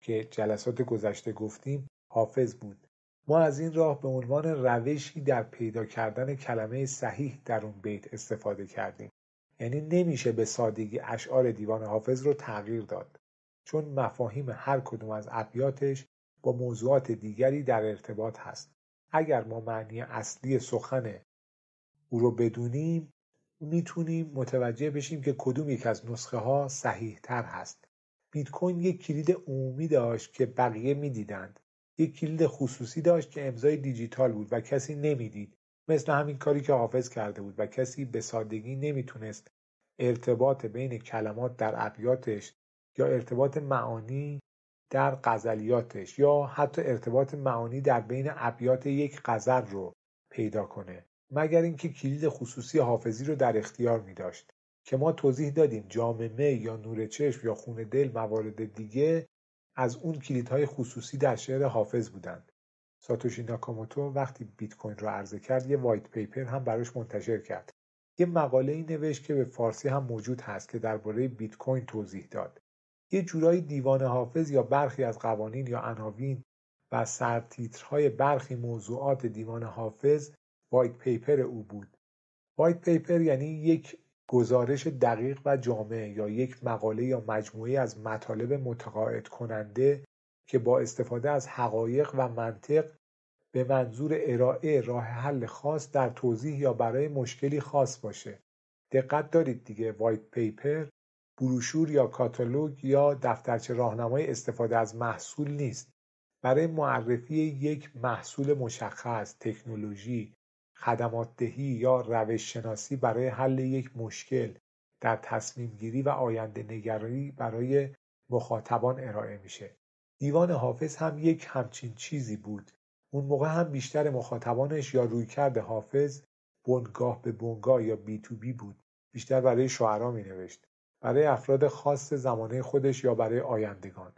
که جلسات گذشته گفتیم حافظ بود. ما از این راه به عنوان روشی در پیدا کردن کلمه صحیح در اون بیت استفاده کردیم. یعنی نمیشه به سادگی اشعار دیوان حافظ رو تغییر داد، چون مفاهیم هر کدوم از ابیاتش با موضوعات دیگری در ارتباط هست. اگر ما معنی اصلی سخن او رو بدونیم میتونیم متوجه بشیم که کدوم یک از نسخه ها صحیح تر هست. بیت کوین یک کلید عمومی داشت که بقیه میدیدند، یک کلید خصوصی داشت که امضای دیجیتال بود و کسی نمیدید، مثل همین کاری که حافظ کرده بود و کسی به سادگی نمیتونست ارتباط بین کلمات در ابیاتش یا ارتباط معانی در غزلیاتش یا حتی ارتباط معانی در بین ابیات یک غزل رو پیدا کنه، مگر اینکه کلید خصوصی حافظی رو در اختیار می داشت که ما توضیح دادیم جاممه یا نور چشم یا خون دل موارد دیگه از اون کلیدهای خصوصی در شعر حافظ بودند. ساتوشی ناکاموتو وقتی بیت کوین رو عرضه کرد یه وایت پیپر هم براش منتشر کرد. یه مقاله‌ای نوشت که به فارسی هم موجود هست که درباره بیت کوین توضیح داد. یه جورایی دیوان حافظ یا برخی از قوانین یا عناوین و سرتیترهای برخی موضوعات دیوان حافظ وایت پیپر او بود. وایت پیپر یعنی یک گزارش دقیق و جامع یا یک مقاله یا مجموعه از مطالب متقاعد کننده که با استفاده از حقایق و منطق به منظور ارائه راه حل خاص در توضیح یا برای مشکلی خاص باشه. دقت دارید دیگه، وایت پیپر بروشور یا کاتالوگ یا دفترچه راهنمای استفاده از محصول نیست. برای معرفی یک محصول مشخص، تکنولوژی، خدمات‌دهی یا روش شناسی برای حل یک مشکل در تصمیم گیری و آینده نگری برای مخاطبان ارائه میشه. دیوان حافظ هم یک همچین چیزی بود. اون موقع هم بیشتر مخاطبانش یا رویکرد حافظ بنگاه به بنگاه یا بی تو بی بود. بیشتر برای شاعران می نوشت، برای افراد خاص زمانه خودش یا برای آیندگان.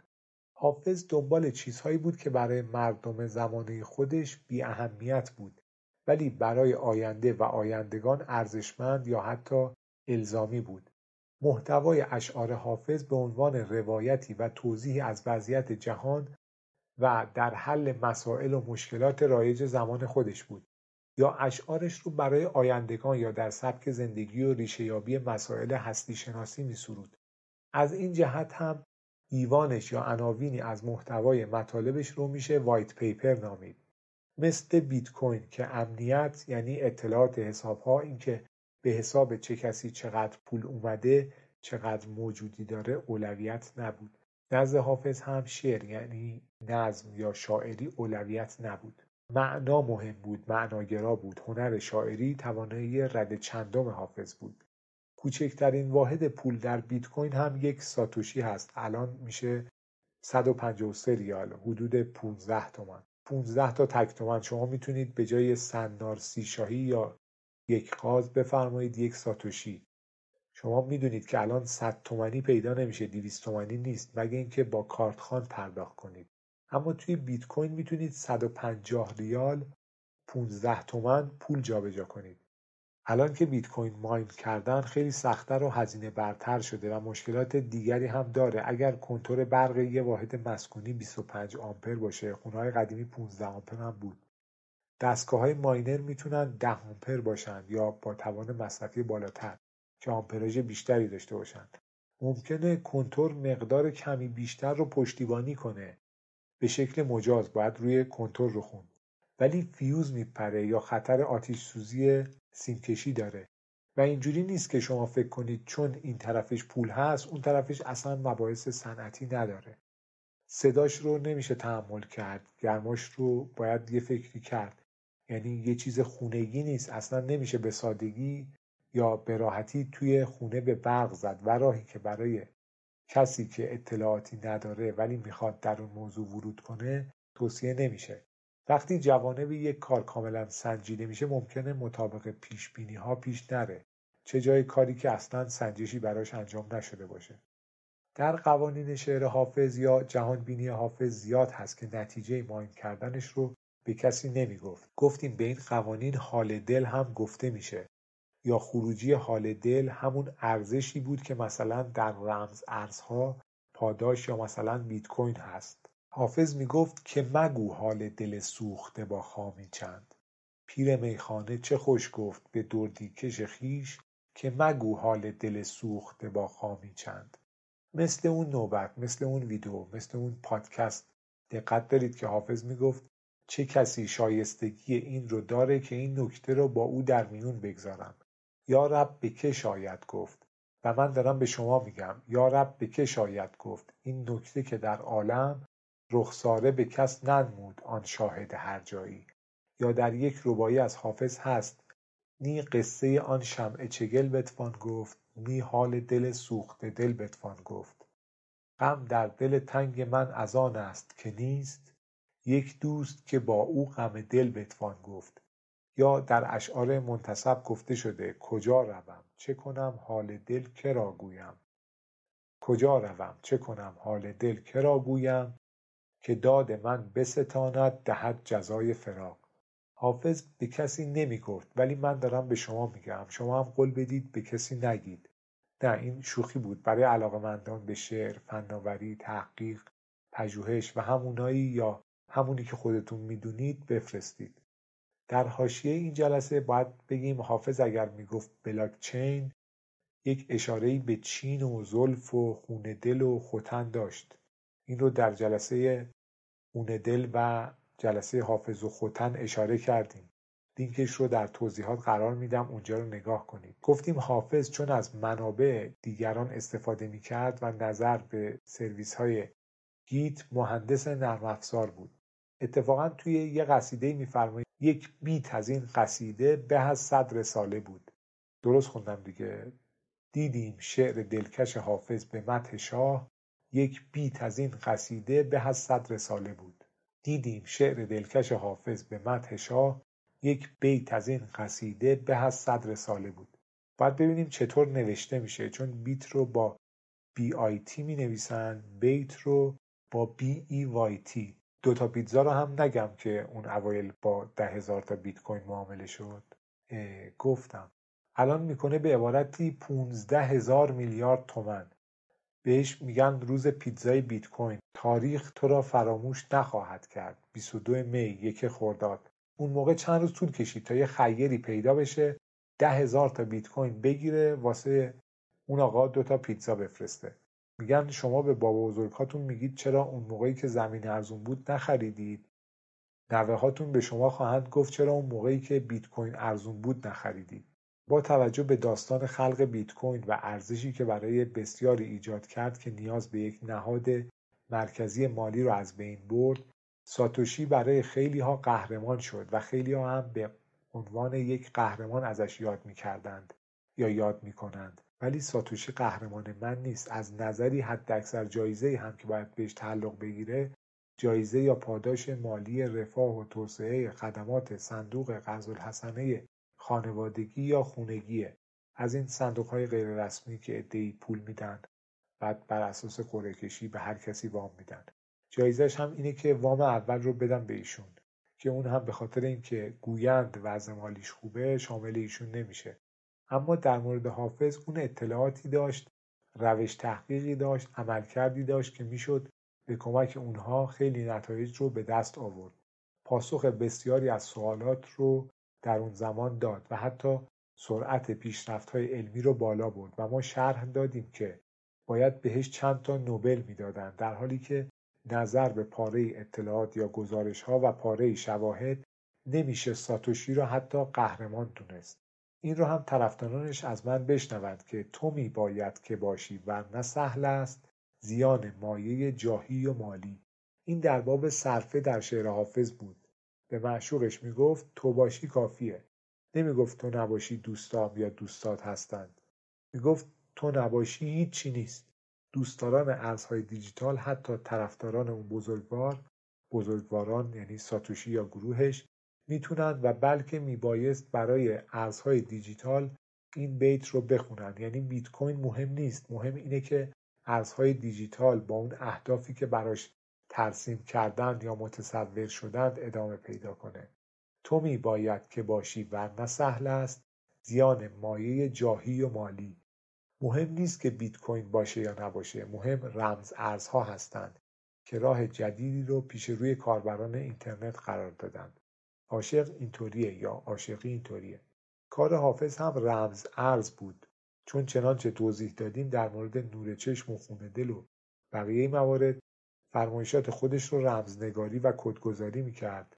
حافظ دنبال چیزهایی بود که برای مردم زمانه خودش بی اهمیت بود، ولی برای آینده و آیندگان ارزشمند یا حتی الزامی بود. محتوای اشعار حافظ به عنوان روایتی و توضیحی از وضعیت جهان و در حل مسائل و مشکلات رایج زمان خودش بود، یا اشعارش رو برای آیندگان یا در سبک زندگی و ریشه‌یابی مسائل هستی شناسی می سرود. از این جهت هم دیوانش یا عناوینی از محتوای مطالبش رو میشه وایت پیپر نامید. مثل بیت کوین که امنیت یعنی اطلاعات حساب‌ها، این که به حساب چه کسی چقدر پول اومده، چقدر موجودی داره، اولویت نبود. نزد حافظ هم شعر یعنی نظم یا شاعری اولویت نبود. معنا مهم بود، معناگرا بود. هنر شاعری توانایی رد چندم حافظ بود. کوچکترین واحد پول در بیت کوین هم یک ساتوشی هست. الان میشه صد و پنجاه و سه ریال، حدود پانزده تومان. پانزده تا تک تومان شما میتونید به جای صد نار سی شاهی یا یک قاز بفرمایید یک ساتوشی. شما میدونید که الان صد تومانی پیدا نمیشه، دویست تومانی نیست، مگه اینکه با کارت خوان پرداخت کنید. اما توی بیت کوین میتونید صد و پنجاه ریال، پانزده تومن پول جابجا کنید. الان که بیت کوین ماین کردن خیلی سخت‌تر و هزینه برتر شده و مشکلات دیگری هم داره. اگر کنتور برق یه واحد مسکونی بیست و پنج آمپر باشه، خونه‌های قدیمی پانزده آمپر هم بود. دستگاه‌های ماینر میتونن ده آمپر باشن یا با توان مصرفی بالاتر که آمپراژ بیشتری داشته باشن. ممکنه کنتور مقدار کمی بیشتر رو پشتیبانی کنه. به شکل مجاز باید روی کنتور رو خوند. ولی فیوز میپره یا خطر آتش سوزی سیمکشی داره و اینجوری نیست که شما فکر کنید چون این طرفش پول هست اون طرفش اصلا مباحث صنعتی نداره. صداش رو نمیشه تحمل کرد، گرماش رو باید یه فکری کرد. یعنی یه چیز خونگی نیست، اصلا نمیشه به سادگی یا به راحتی توی خونه به برق زد و راهی که برای کسی که اطلاعاتی نداره ولی میخواد در اون موضوع ورود کنه توصیه نمیشه. وقتی جوانب یک کار کاملا سنجیده میشه ممکنه مطابق پیش بینی ها پیش نره، چه جای کاری که اصلا سنجشی براش انجام نشده باشه. در قوانین شعر حافظ یا جهان بینی حافظ زیاد هست که نتیجه ماین کردنش رو به کسی نمیگفت. گفتیم به این قوانین حال دل هم گفته میشه یا خروجی حال دل همون ارزشی بود که مثلا در رمز ارزها پاداش یا مثلا بیت کوین هست. حافظ می گفت که مگو حال دل سوخته با خامی چند، پیر میخانه چه خوش گفت به دردی کش خیش، که مگو حال دل سوخته با خامی چند. مثل اون نوبت، مثل اون ویدیو، مثل اون پادکست دقت دارید که حافظ می گفت چه کسی شایستگی این رو داره که این نکته رو با او در میون بگذارم. یا رب به که شاید گفت، و من دارم به شما میگم یا رب به که شاید گفت این نکته که در عالم رخساره به کس ننمود آن شاهد هر جایی. یا در یک ربایی از حافظ هست نی قصه آن شمع چگل بتوان گفت، نی حال دل سوخته دل بتوان گفت. غم در دل تنگ من از آن است که نیست یک دوست که با او غم دل بتوان گفت. یا در اشعار منتسب گفته شده کجا روم چه کنم حال دل که را گویم، کجا روم چه کنم حال دل که را گویم، که داد من بستاند دهد جزای فراق. حافظ به کسی نمی گفت ولی من دارم به شما میگم، شما هم قول بدید به کسی نگید. نه، این شوخی بود برای علاقه‌مندان به شعر، فناوری، تحقیق، پژوهش و همونایی یا همونی که خودتون میدونید بفرستید. در حاشیه این جلسه باید بگیم حافظ اگر میگفت بلاکچین یک اشاره‌ای به چین و زلف و خون دل و ختن داشت. این رو در جلسه اون دل و جلسه حافظ و ختن اشاره کردیم. لینکش رو در توضیحات قرار میدم، اونجا رو نگاه کنید. گفتیم حافظ چون از منابع دیگران استفاده میکرد و نظر به سرویس های گیت مهندس نرم افزار بود. اتفاقا توی یه قصیده میفرمایید یک بیت از این قصیده به از صد رساله بود. درست خوندم دیگه؟ دیدیم شعر دلکش حافظ به مدح شاه، یک بیت از این قصیده به از صد رساله بود. دیدیم شعر دلکش حافظ به مدح شاه، یک بیت از این قصیده به از صد رساله بود. باید ببینیم چطور نوشته میشه، چون بیت رو با بی آی تی می نویسن، بیت رو با بی ای وای تی. دوتا پیتزا رو هم نگم که اون اوایل با ده هزار تا بیت کوین معامله شد. گفتم الان میکنه به عبارتی پونزده هزار میلیارد تومن. بهش میگن روز پیتزای بیت کوین. تاریخ تو را فراموش نخواهد کرد، بیست و دو می یک خرداد. اون موقع چند روز طول کشید تا یه خیری پیدا بشه ده هزار تا بیت کوین بگیره واسه اون آقا دوتا پیتزا بفرسته. میگن شما به بابا بزرگاتون میگید چرا اون موقعی که زمین ارزون بود نخریدید، نوه هاتون به شما خواهند گفت چرا اون موقعی که بیت کوین ارزون بود نخریدید. با توجه به داستان خلق بیت کوین و ارزشی که برای بسیاری ایجاد کرد که نیاز به یک نهاد مرکزی مالی رو از بین برد، ساتوشی برای خیلی ها قهرمان شد و خیلی ها هم به عنوان یک قهرمان ازش یاد می کردند یا یاد می کنند. ولی ساتوشی قهرمان من نیست. از نظری حداکثر جایزه هم که باید بهش تعلق بگیره، جایزه یا پاداش مالی رفاه و توسعه خدمات صندوق قرض‌الحسنه خانوادگی یا خونگیه، از این صندوق‌های غیر رسمی که عده‌ای پول میدن بعد بر اساس قرعه‌کشی به هر کسی وام میدن. جایزش هم اینه که وام اول رو بدم به ایشون که اون هم به خاطر اینکه گویند وضع مالیش خوبه شامل ایشون نمیشه. اما در مورد حافظ اون اطلاعاتی داشت، روش تحقیقی داشت، عملکردی داشت که میشد به کمک اونها خیلی نتایج رو به دست آورد. پاسخ بسیاری از سوالات رو در اون زمان داد و حتی سرعت پیشرفت‌های علمی رو بالا برد و ما شرح دادیم که باید بهش چند تا نوبل میدادن، در حالی که نظر به پاره اطلاعات یا گزارش‌ها و پاره شواهد نمیشه ساتوشی رو حتی قهرمان دونست. این رو هم طرفدارانش از من بشنوند که تو می باید که باشی ورنه سهل است زیان مایه جاهی و مالی. این در باب صرفه در شعر حافظ بود. به معشوقش می گفت تو باشی کافیه. نمی گفت تو نباشی دوستام یا دوستات هستند. می گفت تو نباشی هیچی نیست. دوستداران ارزهای دیجیتال حتی طرفداران اون بزرگوار، بزرگواران یعنی ساتوشی یا گروهش، میتونند و بلکه میبایست برای ارزهای دیجیتال این بیت رو بخونند. یعنی بیت کوین مهم نیست، مهم اینه که ارزهای دیجیتال با اون اهدافی که براش ترسیم کردند یا متصور شدند ادامه پیدا کنه. تو میباید که باشی ورنه سهل است زیان مایه جاهی و مالی. مهم نیست که بیت کوین باشه یا نباشه، مهم رمز ارزها هستند که راه جدیدی رو پیش روی کاربران اینترنت قرار دادند. عاشق اینطوریه یا عاشقی اینطوریه. کار حافظ هم رمز ارز بود، چون چنانچه توضیح دادیم در مورد نور چشم و خون دل و بقیه موارد فرمایشات خودش رو رمزنگاری و کدگذاری میکرد.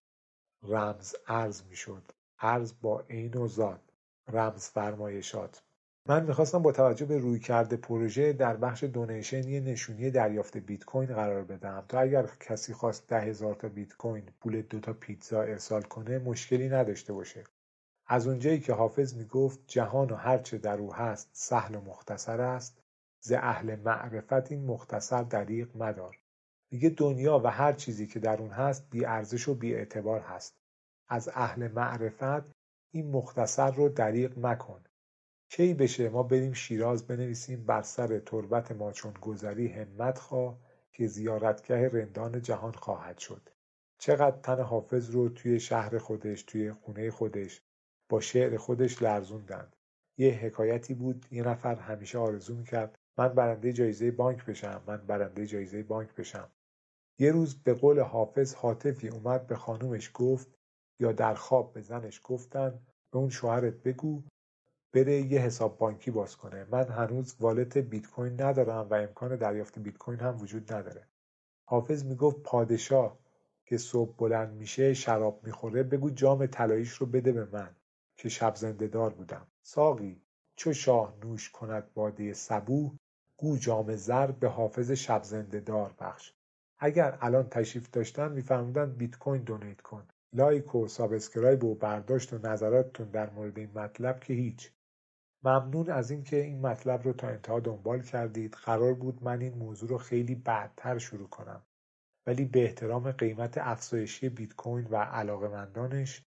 رمز ارز میشد، ارز با عین و ذات، رمز فرمایشات. من میخواستم با توجه به رویکرد پروژه در بخش دونیشن یه نشونیه دریافت بیت کوین قرار بدم تا اگر کسی خواست ده هزار تا بیت کوین پول دو تا پیتزا ارسال کنه مشکلی نداشته باشه. از اونجایی که حافظ میگفت جهان و هرچه در او هست سهل و مختصر است ز اهل معرفت این مختصر دریغ مدار. میگه دنیا و هر چیزی که در اون هست بی ارزش و بی اعتبار هست. از اهل معرفت این مختصر رو دریغ مکن. کی بشه ما بریم شیراز بنویسیم بر سر تربت ما چون گذری همت خواه که زیارتگه رندان جهان خواهد شد. چقدر تن حافظ رو توی شهر خودش، توی خونه خودش، با شعر خودش لرزوندند. یه حکایتی بود، یه نفر همیشه آرزو میکرد من برنده جایزه بانک بشم، من برنده جایزه بانک بشم. یه روز به قول حافظ هاتفی اومد به خانومش گفت یا در خواب به زنش گفتن به اون شوهرت بگو بره یه حساب بانکی باز کنه. من هنوز والت بیت کوین ندارم و امکان دریافت بیت کوین هم وجود نداره. حافظ میگفت پادشاه که صبح بلند میشه شراب میخوره بگو جام طلاییش رو بده به من که شب زنده دار بودم. ساقی چو شاه نوش کند باده صبوح گو جام زر به حافظ شب زنده دار بخش. اگر الان تشریف داشتن میفهموندن بیت کوین دونیت کن. لایک و سابسکرایب و برداشت و نظراتتون در مورد این مطلب که هیچ. ممنون از این که این مطلب رو تا انتها دنبال کردید. قرار بود من این موضوع رو خیلی بعدتر شروع کنم، ولی به احترام قیمت افزایشی بیت کوین و علاقه‌مندانش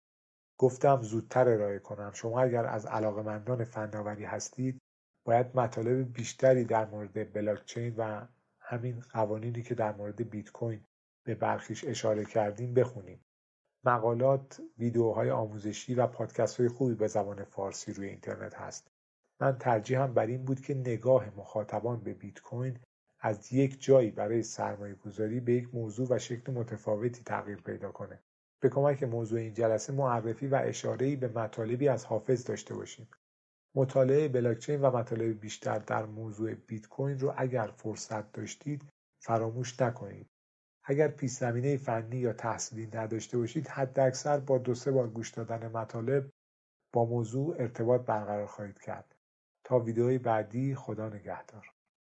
گفتم زودتر ارائه کنم. شما اگر از علاقه‌مندان فناوری هستید باید مطالب بیشتری در مورد بلاکچین و همین قوانینی که در مورد بیت کوین به برخیش اشاره کردیم بخونیم. مقالات، ویدیوهای آموزشی و پادکست‌های خوبی به زبان فارسی روی اینترنت هست. من ترجیحم بر این بود که نگاه مخاطبان به بیت کوین از یک جایی برای سرمایه‌گذاری به یک موضوع و شکل متفاوتی تغییر پیدا کنه. به کمک موضوع این جلسه معرفی و اشاره‌ای به مطالبی از حافظ داشته باشیم. مطالعه بلاکچین و مطالب بیشتر در موضوع بیت کوین رو اگر فرصت داشتید فراموش نکنید. اگر پیش زمینه فنی یا تحصیلی نداشته باشید حداکثر با دو سه بار گوش دادن مطالب با موضوع ارتباط برقرار خواهید کرد. تا ویدئوی بعدی خدا نگهدار.